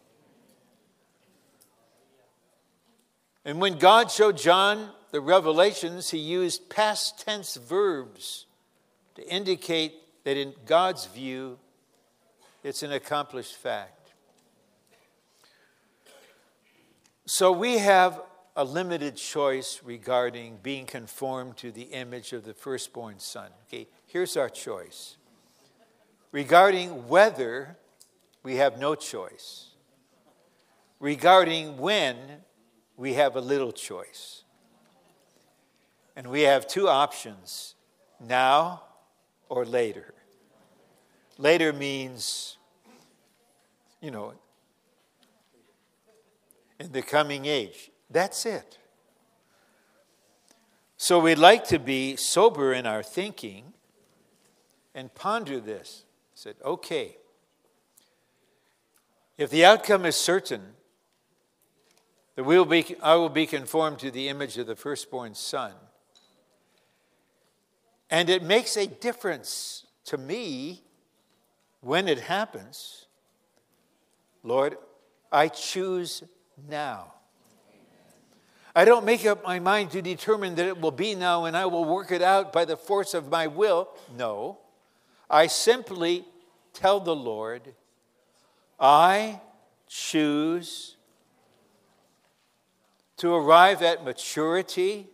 And when God showed John the revelations, he used past tense verbs to indicate that in God's view, it's an accomplished fact. So we have a limited choice regarding being conformed to the image of the firstborn Son. Okay, here's our choice. Regarding whether, we have no choice. Regarding when, we have a little choice. And we have two options, now or later. Later means, in the coming age. That's it. So we'd like to be sober in our thinking and ponder this. Said, okay, if the outcome is certain, that I will be conformed to the image of the firstborn Son, and it makes a difference to me when it happens, Lord, I choose now. I don't make up my mind to determine that it will be now and I will work it out by the force of my will. No. I simply tell the Lord, I choose to arrive at maturity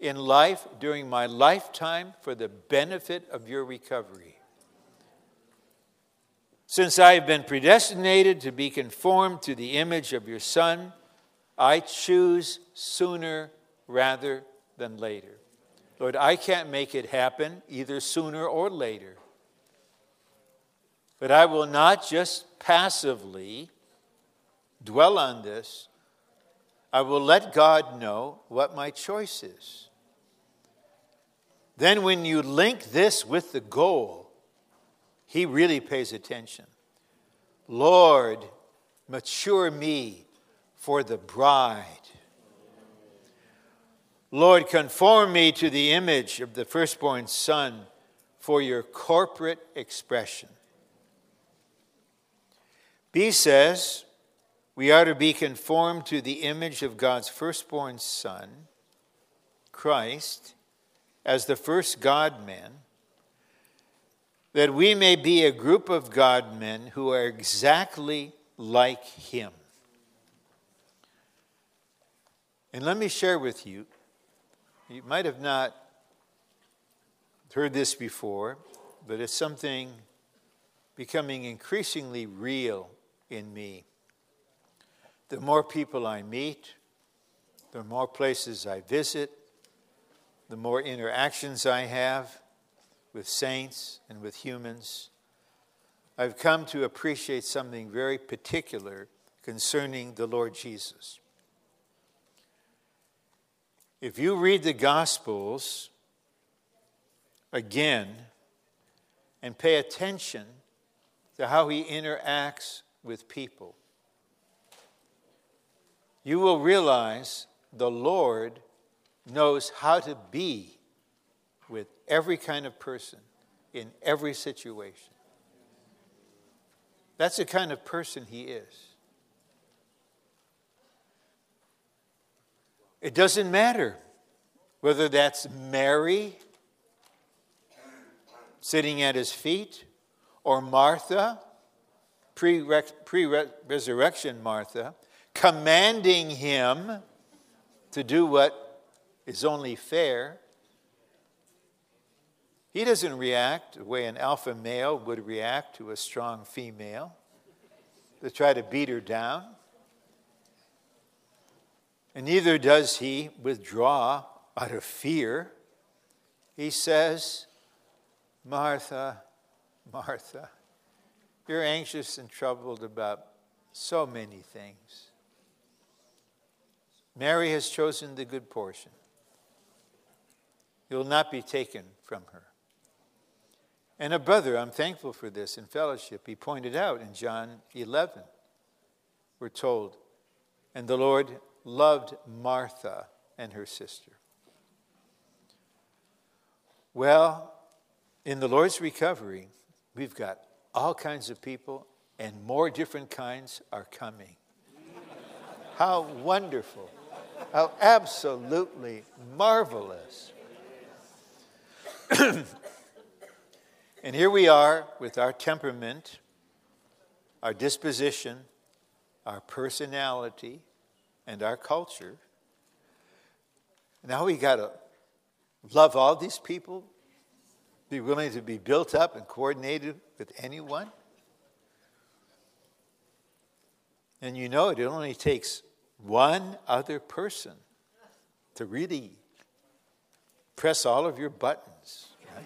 in life during my lifetime for the benefit of your recovery. Since I have been predestinated to be conformed to the image of your Son, I choose sooner rather than later. Lord, I can't make it happen either sooner or later. But I will not just passively dwell on this. I will let God know what my choice is. Then when you link this with the goal, he really pays attention. Lord, mature me for the bride. Lord, conform me to the image of the firstborn Son for your corporate expression. B says, we are to be conformed to the image of God's firstborn Son, Christ, as the first God-man, that we may be a group of God-men who are exactly like him. And let me share with you, you might have not heard this before, but it's something becoming increasingly real in me. The more people I meet, the more places I visit, the more interactions I have with saints and with humans, I've come to appreciate something very particular concerning the Lord Jesus. If you read the Gospels again and pay attention to how he interacts with people, you will realize the Lord knows how to be with every kind of person in every situation. That's the kind of person he is. It doesn't matter whether that's Mary sitting at his feet or Martha, pre-resurrection Martha, commanding him to do what is only fair. He doesn't react the way an alpha male would react to a strong female, to try to beat her down. And neither does he withdraw out of fear. He says, Martha, Martha, you're anxious and troubled about so many things. Mary has chosen the good portion. It will not be taken from her. And a brother, I'm thankful for this in fellowship, he pointed out in John 11, we're told, and the Lord loved Martha and her sister. Well, in the Lord's recovery, we've got all kinds of people and more different kinds are coming. How wonderful. How absolutely marvelous. And here we are with our temperament, our disposition, our personality, and our culture. Now we got to love all these people, be willing to be built up and coordinated with anyone. And you know, it only takes one other person to really press all of your buttons. Right?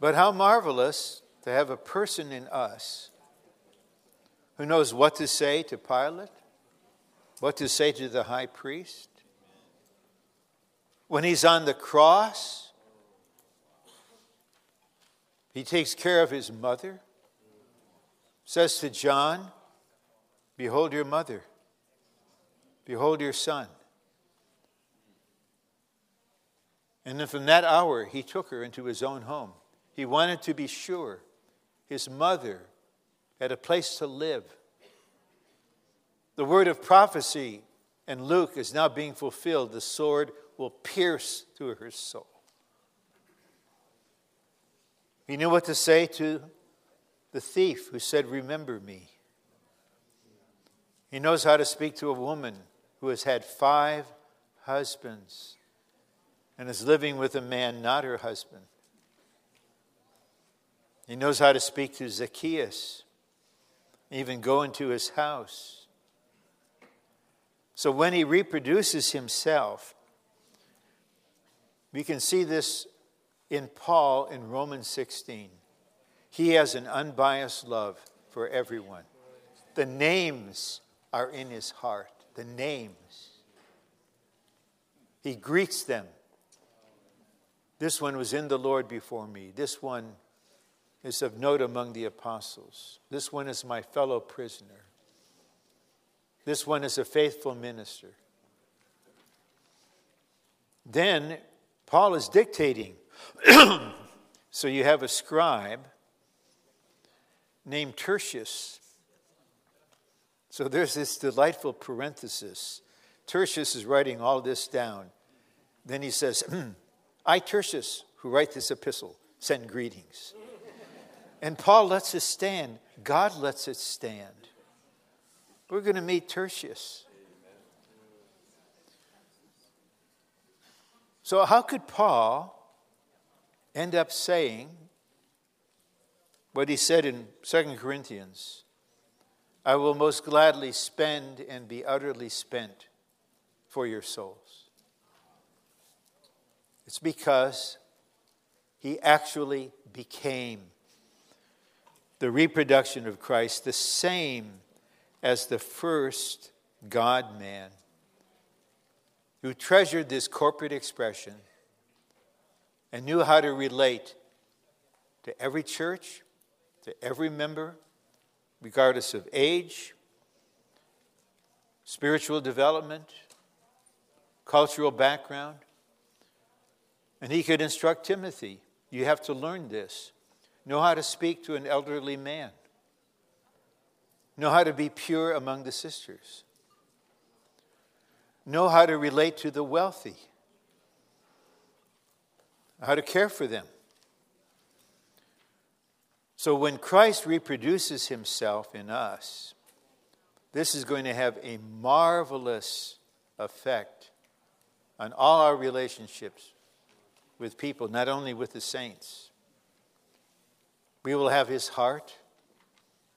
But how marvelous to have a person in us who knows what to say to Pilate, what to say to the high priest. When he's on the cross, he takes care of his mother, says to John, behold your mother, behold your son. And then from that hour, he took her into his own home. He wanted to be sure his mother had a place to live. The word of prophecy in Luke is now being fulfilled. The sword will pierce through her soul. He knew what to say to the thief who said, remember me. He knows how to speak to a woman who has had 5 husbands and is living with a man not her husband. He knows how to speak to Zacchaeus, even go into his house. So when he reproduces himself, we can see this in Paul in Romans 16. He has an unbiased love for everyone. The names are in his heart, the names. He greets them. This one was in the Lord before me. This one is of note among the apostles. This one is my fellow prisoner. This one is a faithful minister. Then Paul is dictating. So you have a scribe named Tertius. So there's this delightful parenthesis. Tertius is writing all this down. Then he says, I, Tertius, who write this epistle, send greetings. And Paul lets it stand. God lets it stand. We're going to meet Tertius. Amen. So how could Paul end up saying what he said in 2 Corinthians? I will most gladly spend and be utterly spent for your souls. It's because he actually became the reproduction of Christ, the same as the first God-man who treasured this corporate expression and knew how to relate to every church, to every member, regardless of age, spiritual development, cultural background. And he could instruct Timothy, you have to learn this. Know how to speak to an elderly man. Know how to be pure among the sisters. Know how to relate to the wealthy. How to care for them. So when Christ reproduces himself in us, this is going to have a marvelous effect on all our relationships with people, not only with the saints. We will have his heart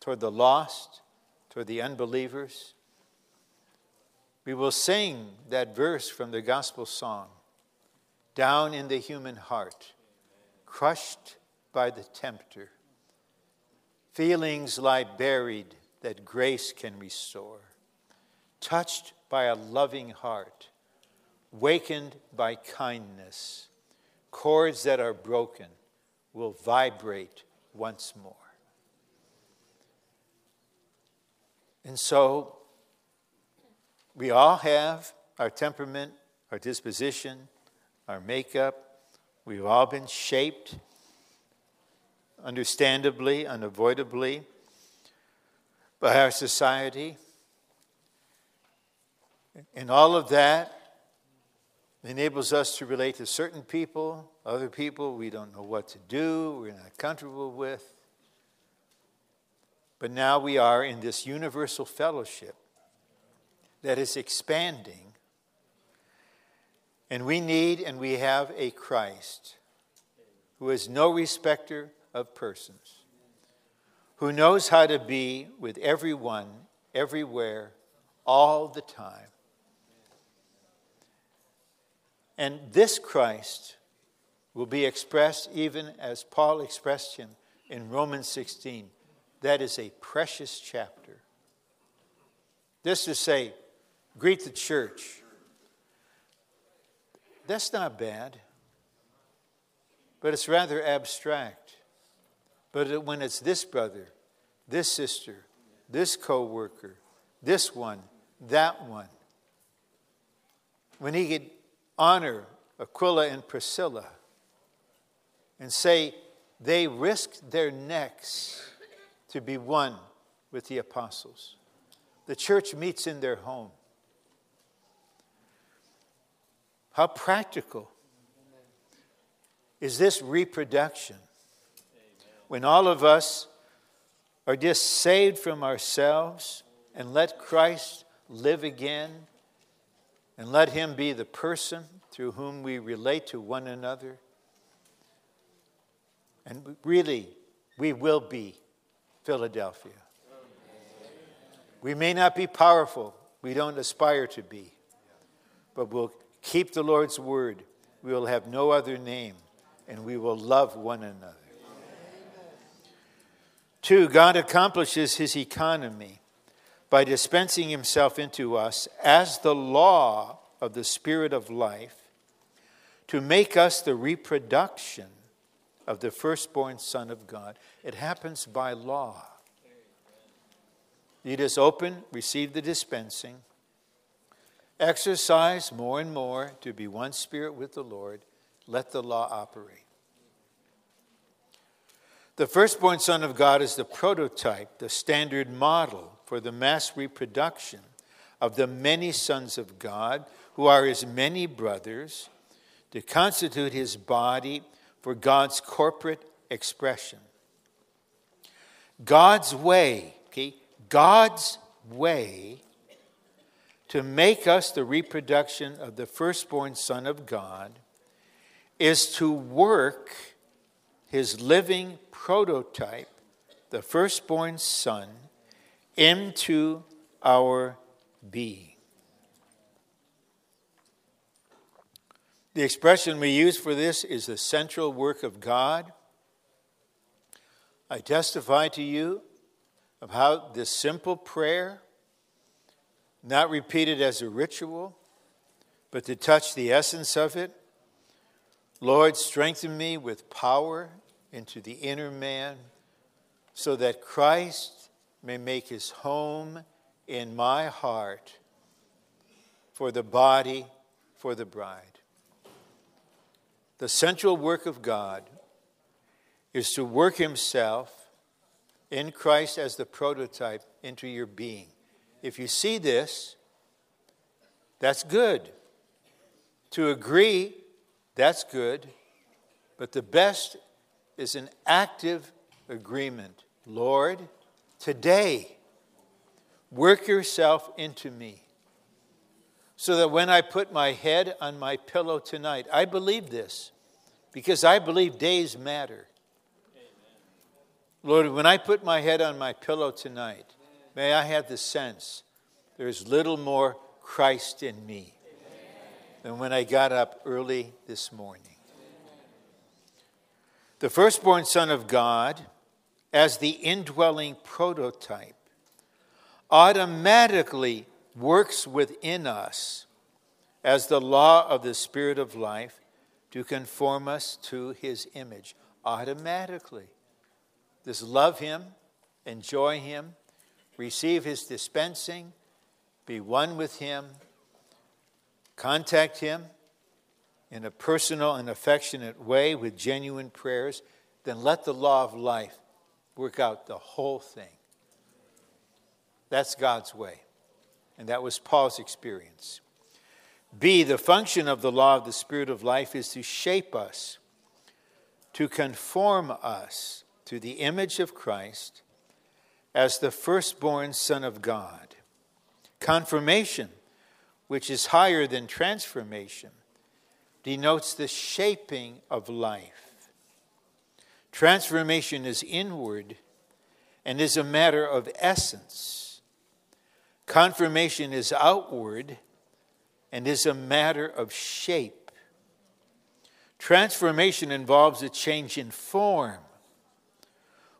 toward the lost, toward the unbelievers. We will sing that verse from the gospel song, down in the human heart, crushed by the tempter. Feelings lie buried that grace can restore. Touched by a loving heart, wakened by kindness, chords that are broken will vibrate once more. And so we all have our temperament, our disposition, our makeup. We've all been shaped, understandably, unavoidably, by our society. And all of that enables us to relate to certain people, other people we don't know what to do, we're not comfortable with. But now we are in this universal fellowship that is expanding. And we need and we have a Christ who is no respecter of persons, who knows how to be with everyone, everywhere, all the time. And this Christ will be expressed even as Paul expressed him in Romans 16. That is a precious chapter. This to say, greet the church. That's not bad, but it's rather abstract. But when it's this brother, this sister, this co-worker, this one, that one, when he could honor Aquila and Priscilla and say they risked their necks to be one with the apostles. The church meets in their home. How practical is this reproduction when all of us are just saved from ourselves and let Christ live again and let him be the person through whom we relate to one another. And really, we will be Philadelphia. We may not be powerful. We don't aspire to be. But we'll keep the Lord's word. We will have no other name. And we will love one another. Two, God accomplishes his economy by dispensing himself into us as the law of the Spirit of life to make us the reproduction of the firstborn Son of God. It happens by law. You just open, receive the dispensing, exercise more and more to be one spirit with the Lord. Let the law operate. The firstborn Son of God is the prototype, the standard model, for the mass reproduction of the many sons of God, who are his many brothers, to constitute his body for God's corporate expression. God's way, okay, God's way to make us the reproduction of the firstborn Son of God is to work his living prototype, the firstborn son, into our being. The expression we use for this is the central work of God. I testify to you of how this simple prayer, not repeated as a ritual, but to touch the essence of it, Lord, strengthen me with power into the inner man, so that Christ may make his home in my heart, for the body, for the bride. The central work of God is to work himself in Christ as the prototype into your being. If you see this, that's good. To agree, that's good. But the best is an active agreement. Lord, today, work yourself into me, so that when I put my head on my pillow tonight, I believe this, because I believe days matter. Amen. Lord, when I put my head on my pillow tonight, may I have the sense there's little more Christ in me than when I got up early this morning. Amen. The firstborn Son of God, as the indwelling prototype, automatically works within us as the law of the Spirit of life to conform us to his image. Automatically. Just love him, enjoy him, receive his dispensing, be one with him, contact him in a personal and affectionate way with genuine prayers, then let the law of life work out the whole thing. That's God's way. And that was Paul's experience. B, the function of the law of the Spirit of life is to shape us, to conform us to the image of Christ as the firstborn Son of God. Confirmation, which is higher than transformation, denotes the shaping of life. Transformation is inward and is a matter of essence. Confirmation is outward and is a matter of shape. Transformation involves a change in form,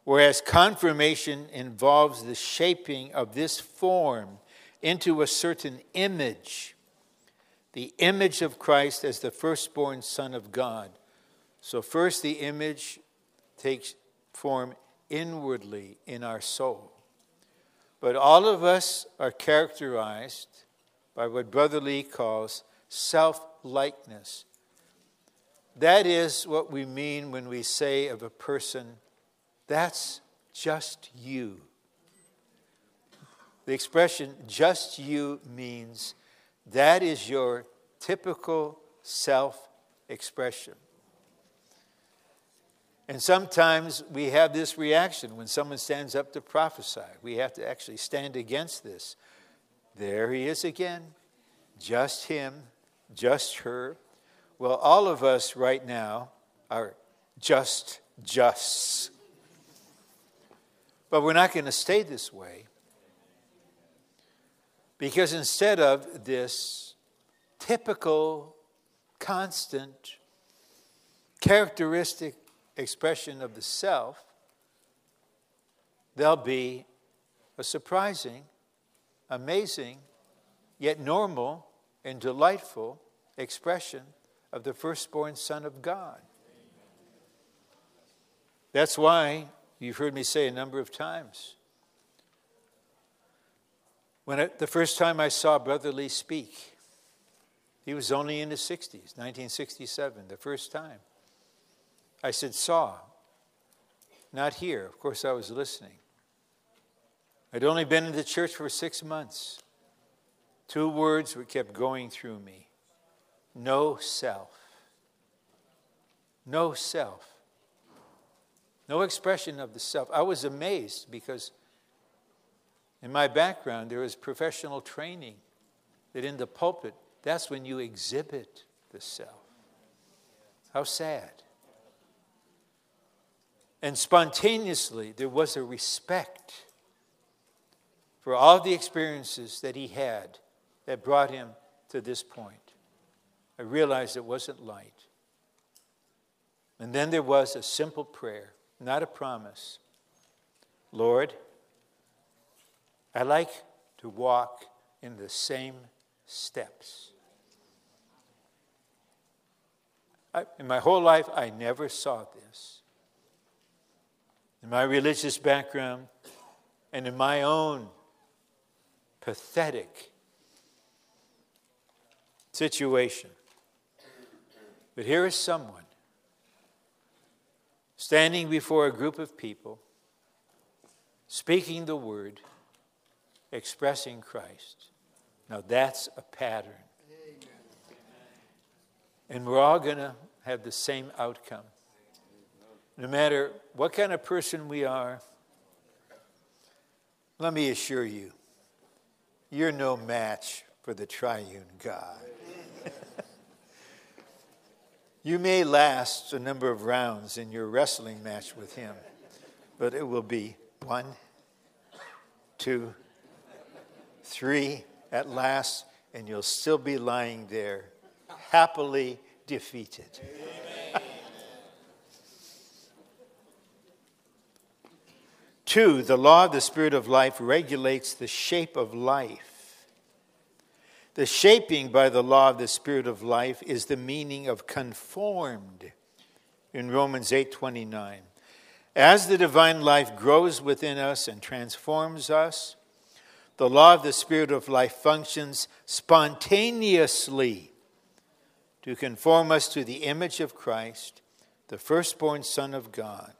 whereas confirmation involves the shaping of this form into a certain image, the image of Christ as the firstborn Son of God. So first the image takes form inwardly in our soul. But all of us are characterized by what Brother Lee calls self-likeness. That is what we mean when we say of a person, that's just you. The expression, just you, means that is your typical self-expression. And sometimes we have this reaction when someone stands up to prophesy. We have to actually stand against this. There he is again. Just him, just her. Well, all of us right now are justs. But we're not going to stay this way. Because instead of this typical, constant, characteristic expression of the self, there'll be a surprising, amazing, yet normal and delightful expression of the firstborn Son of God. That's why you've heard me say a number of times, the first time I saw Brother Lee speak, he was only in his 60s, 1967, the first time. I said, saw, not here. Of course, I was listening. I'd only been in the church for 6 months. 2 words were kept going through me. No self. No self. No expression of the self. I was amazed because in my background, there was professional training that in the pulpit, that's when you exhibit the self. How sad. And spontaneously, there was a respect for all the experiences that he had that brought him to this point. I realized it wasn't light. And then there was a simple prayer, not a promise. Lord, I like to walk in the same steps. In my whole life, I never saw this. In my religious background and in my own pathetic situation. But here is someone standing before a group of people, speaking the word, expressing Christ. Now that's a pattern. Amen. And we're all going to have the same outcome. No matter what kind of person we are, let me assure you, you're no match for the triune God. You may last a number of rounds in your wrestling match with him, but it will be 1, 2, 3 at last, and you'll still be lying there, happily defeated. Amen. 2, the law of the Spirit of life regulates the shape of life. The shaping by the law of the Spirit of life is the meaning of conformed in Romans 8:29. As the divine life grows within us and transforms us, the law of the Spirit of life functions spontaneously to conform us to the image of Christ, the firstborn Son of God.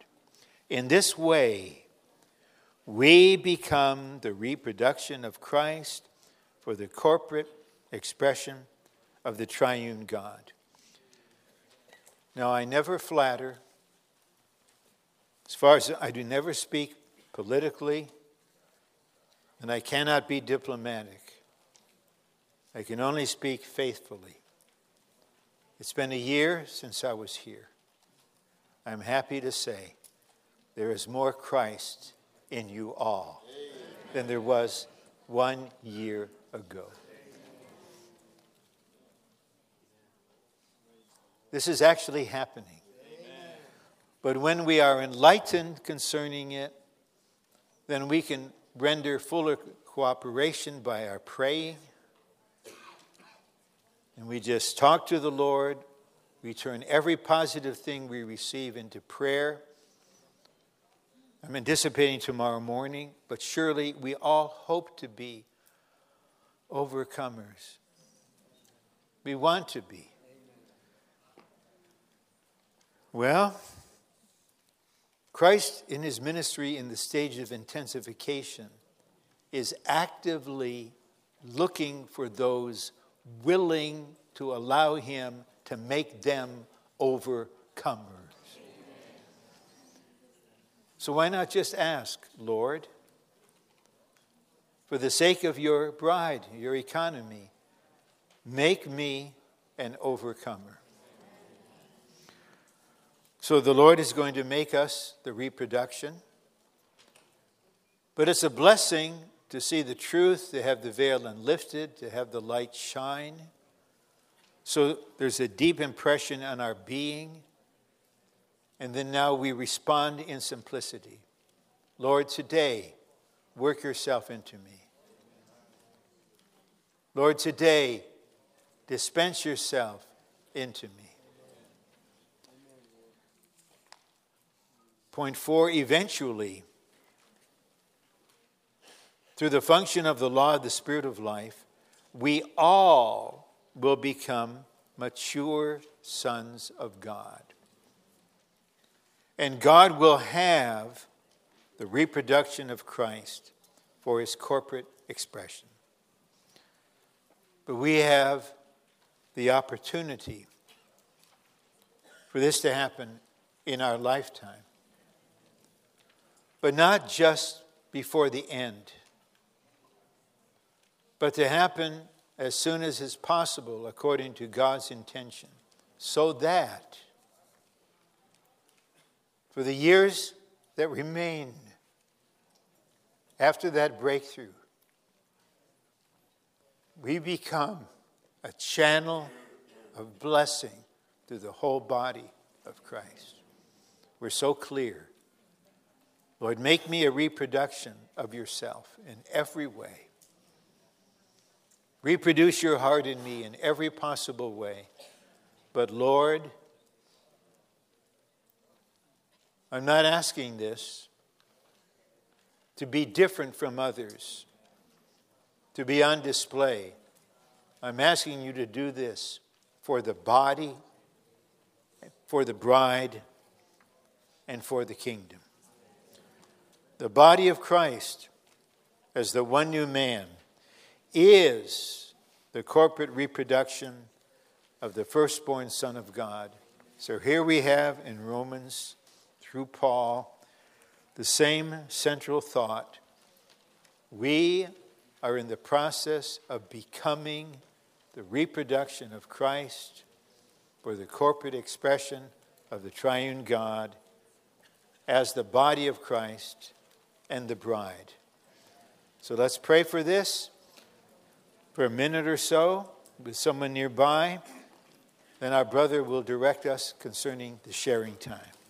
In this way, we become the reproduction of Christ for the corporate expression of the triune God. Now, I never flatter. As far as I do never speak politically, and I cannot be diplomatic. I can only speak faithfully. It's been a year since I was here. I'm happy to say there is more Christ in you all than there was 1 year ago. This is actually happening. But when we are enlightened concerning it, then we can render fuller cooperation by our praying. And we just talk to the Lord. We turn every positive thing we receive into prayer. I'm anticipating tomorrow morning, but surely we all hope to be overcomers. We want to be. Well, Christ in his ministry in the stage of intensification is actively looking for those willing to allow him to make them overcomers. Amen. So why not just ask, Lord, for the sake of your bride, your economy, make me an overcomer. So the Lord is going to make us the reproduction. But it's a blessing to see the truth, to have the veil unlifted, to have the light shine. So there's a deep impression on our being. And then now we respond in simplicity. Lord, today, work yourself into me. Lord, today, dispense yourself into me. Point 4, eventually, through the function of the law of the Spirit of life, we all will become mature sons of God. And God will have the reproduction of Christ for his corporate expression. But we have the opportunity for this to happen in our lifetime. But not just before the end, but to happen as soon as is possible according to God's intention, so that For the years that remained after that breakthrough, we become a channel of blessing to the whole body of Christ. We're so clear. Lord, make me a reproduction of yourself in every way. Reproduce your heart in me in every possible way. But Lord, I'm not asking this to be different from others, to be on display. I'm asking you to do this for the body, for the bride, and for the kingdom. The body of Christ, as the one new man, is the corporate reproduction of the firstborn Son of God. So here we have in Romans, through Paul, the same central thought. We are in the process of becoming the reproduction of Christ for the corporate expression of the triune God as the body of Christ and the bride. So let's pray for this for a minute or so with someone nearby. Then our brother will direct us concerning the sharing time.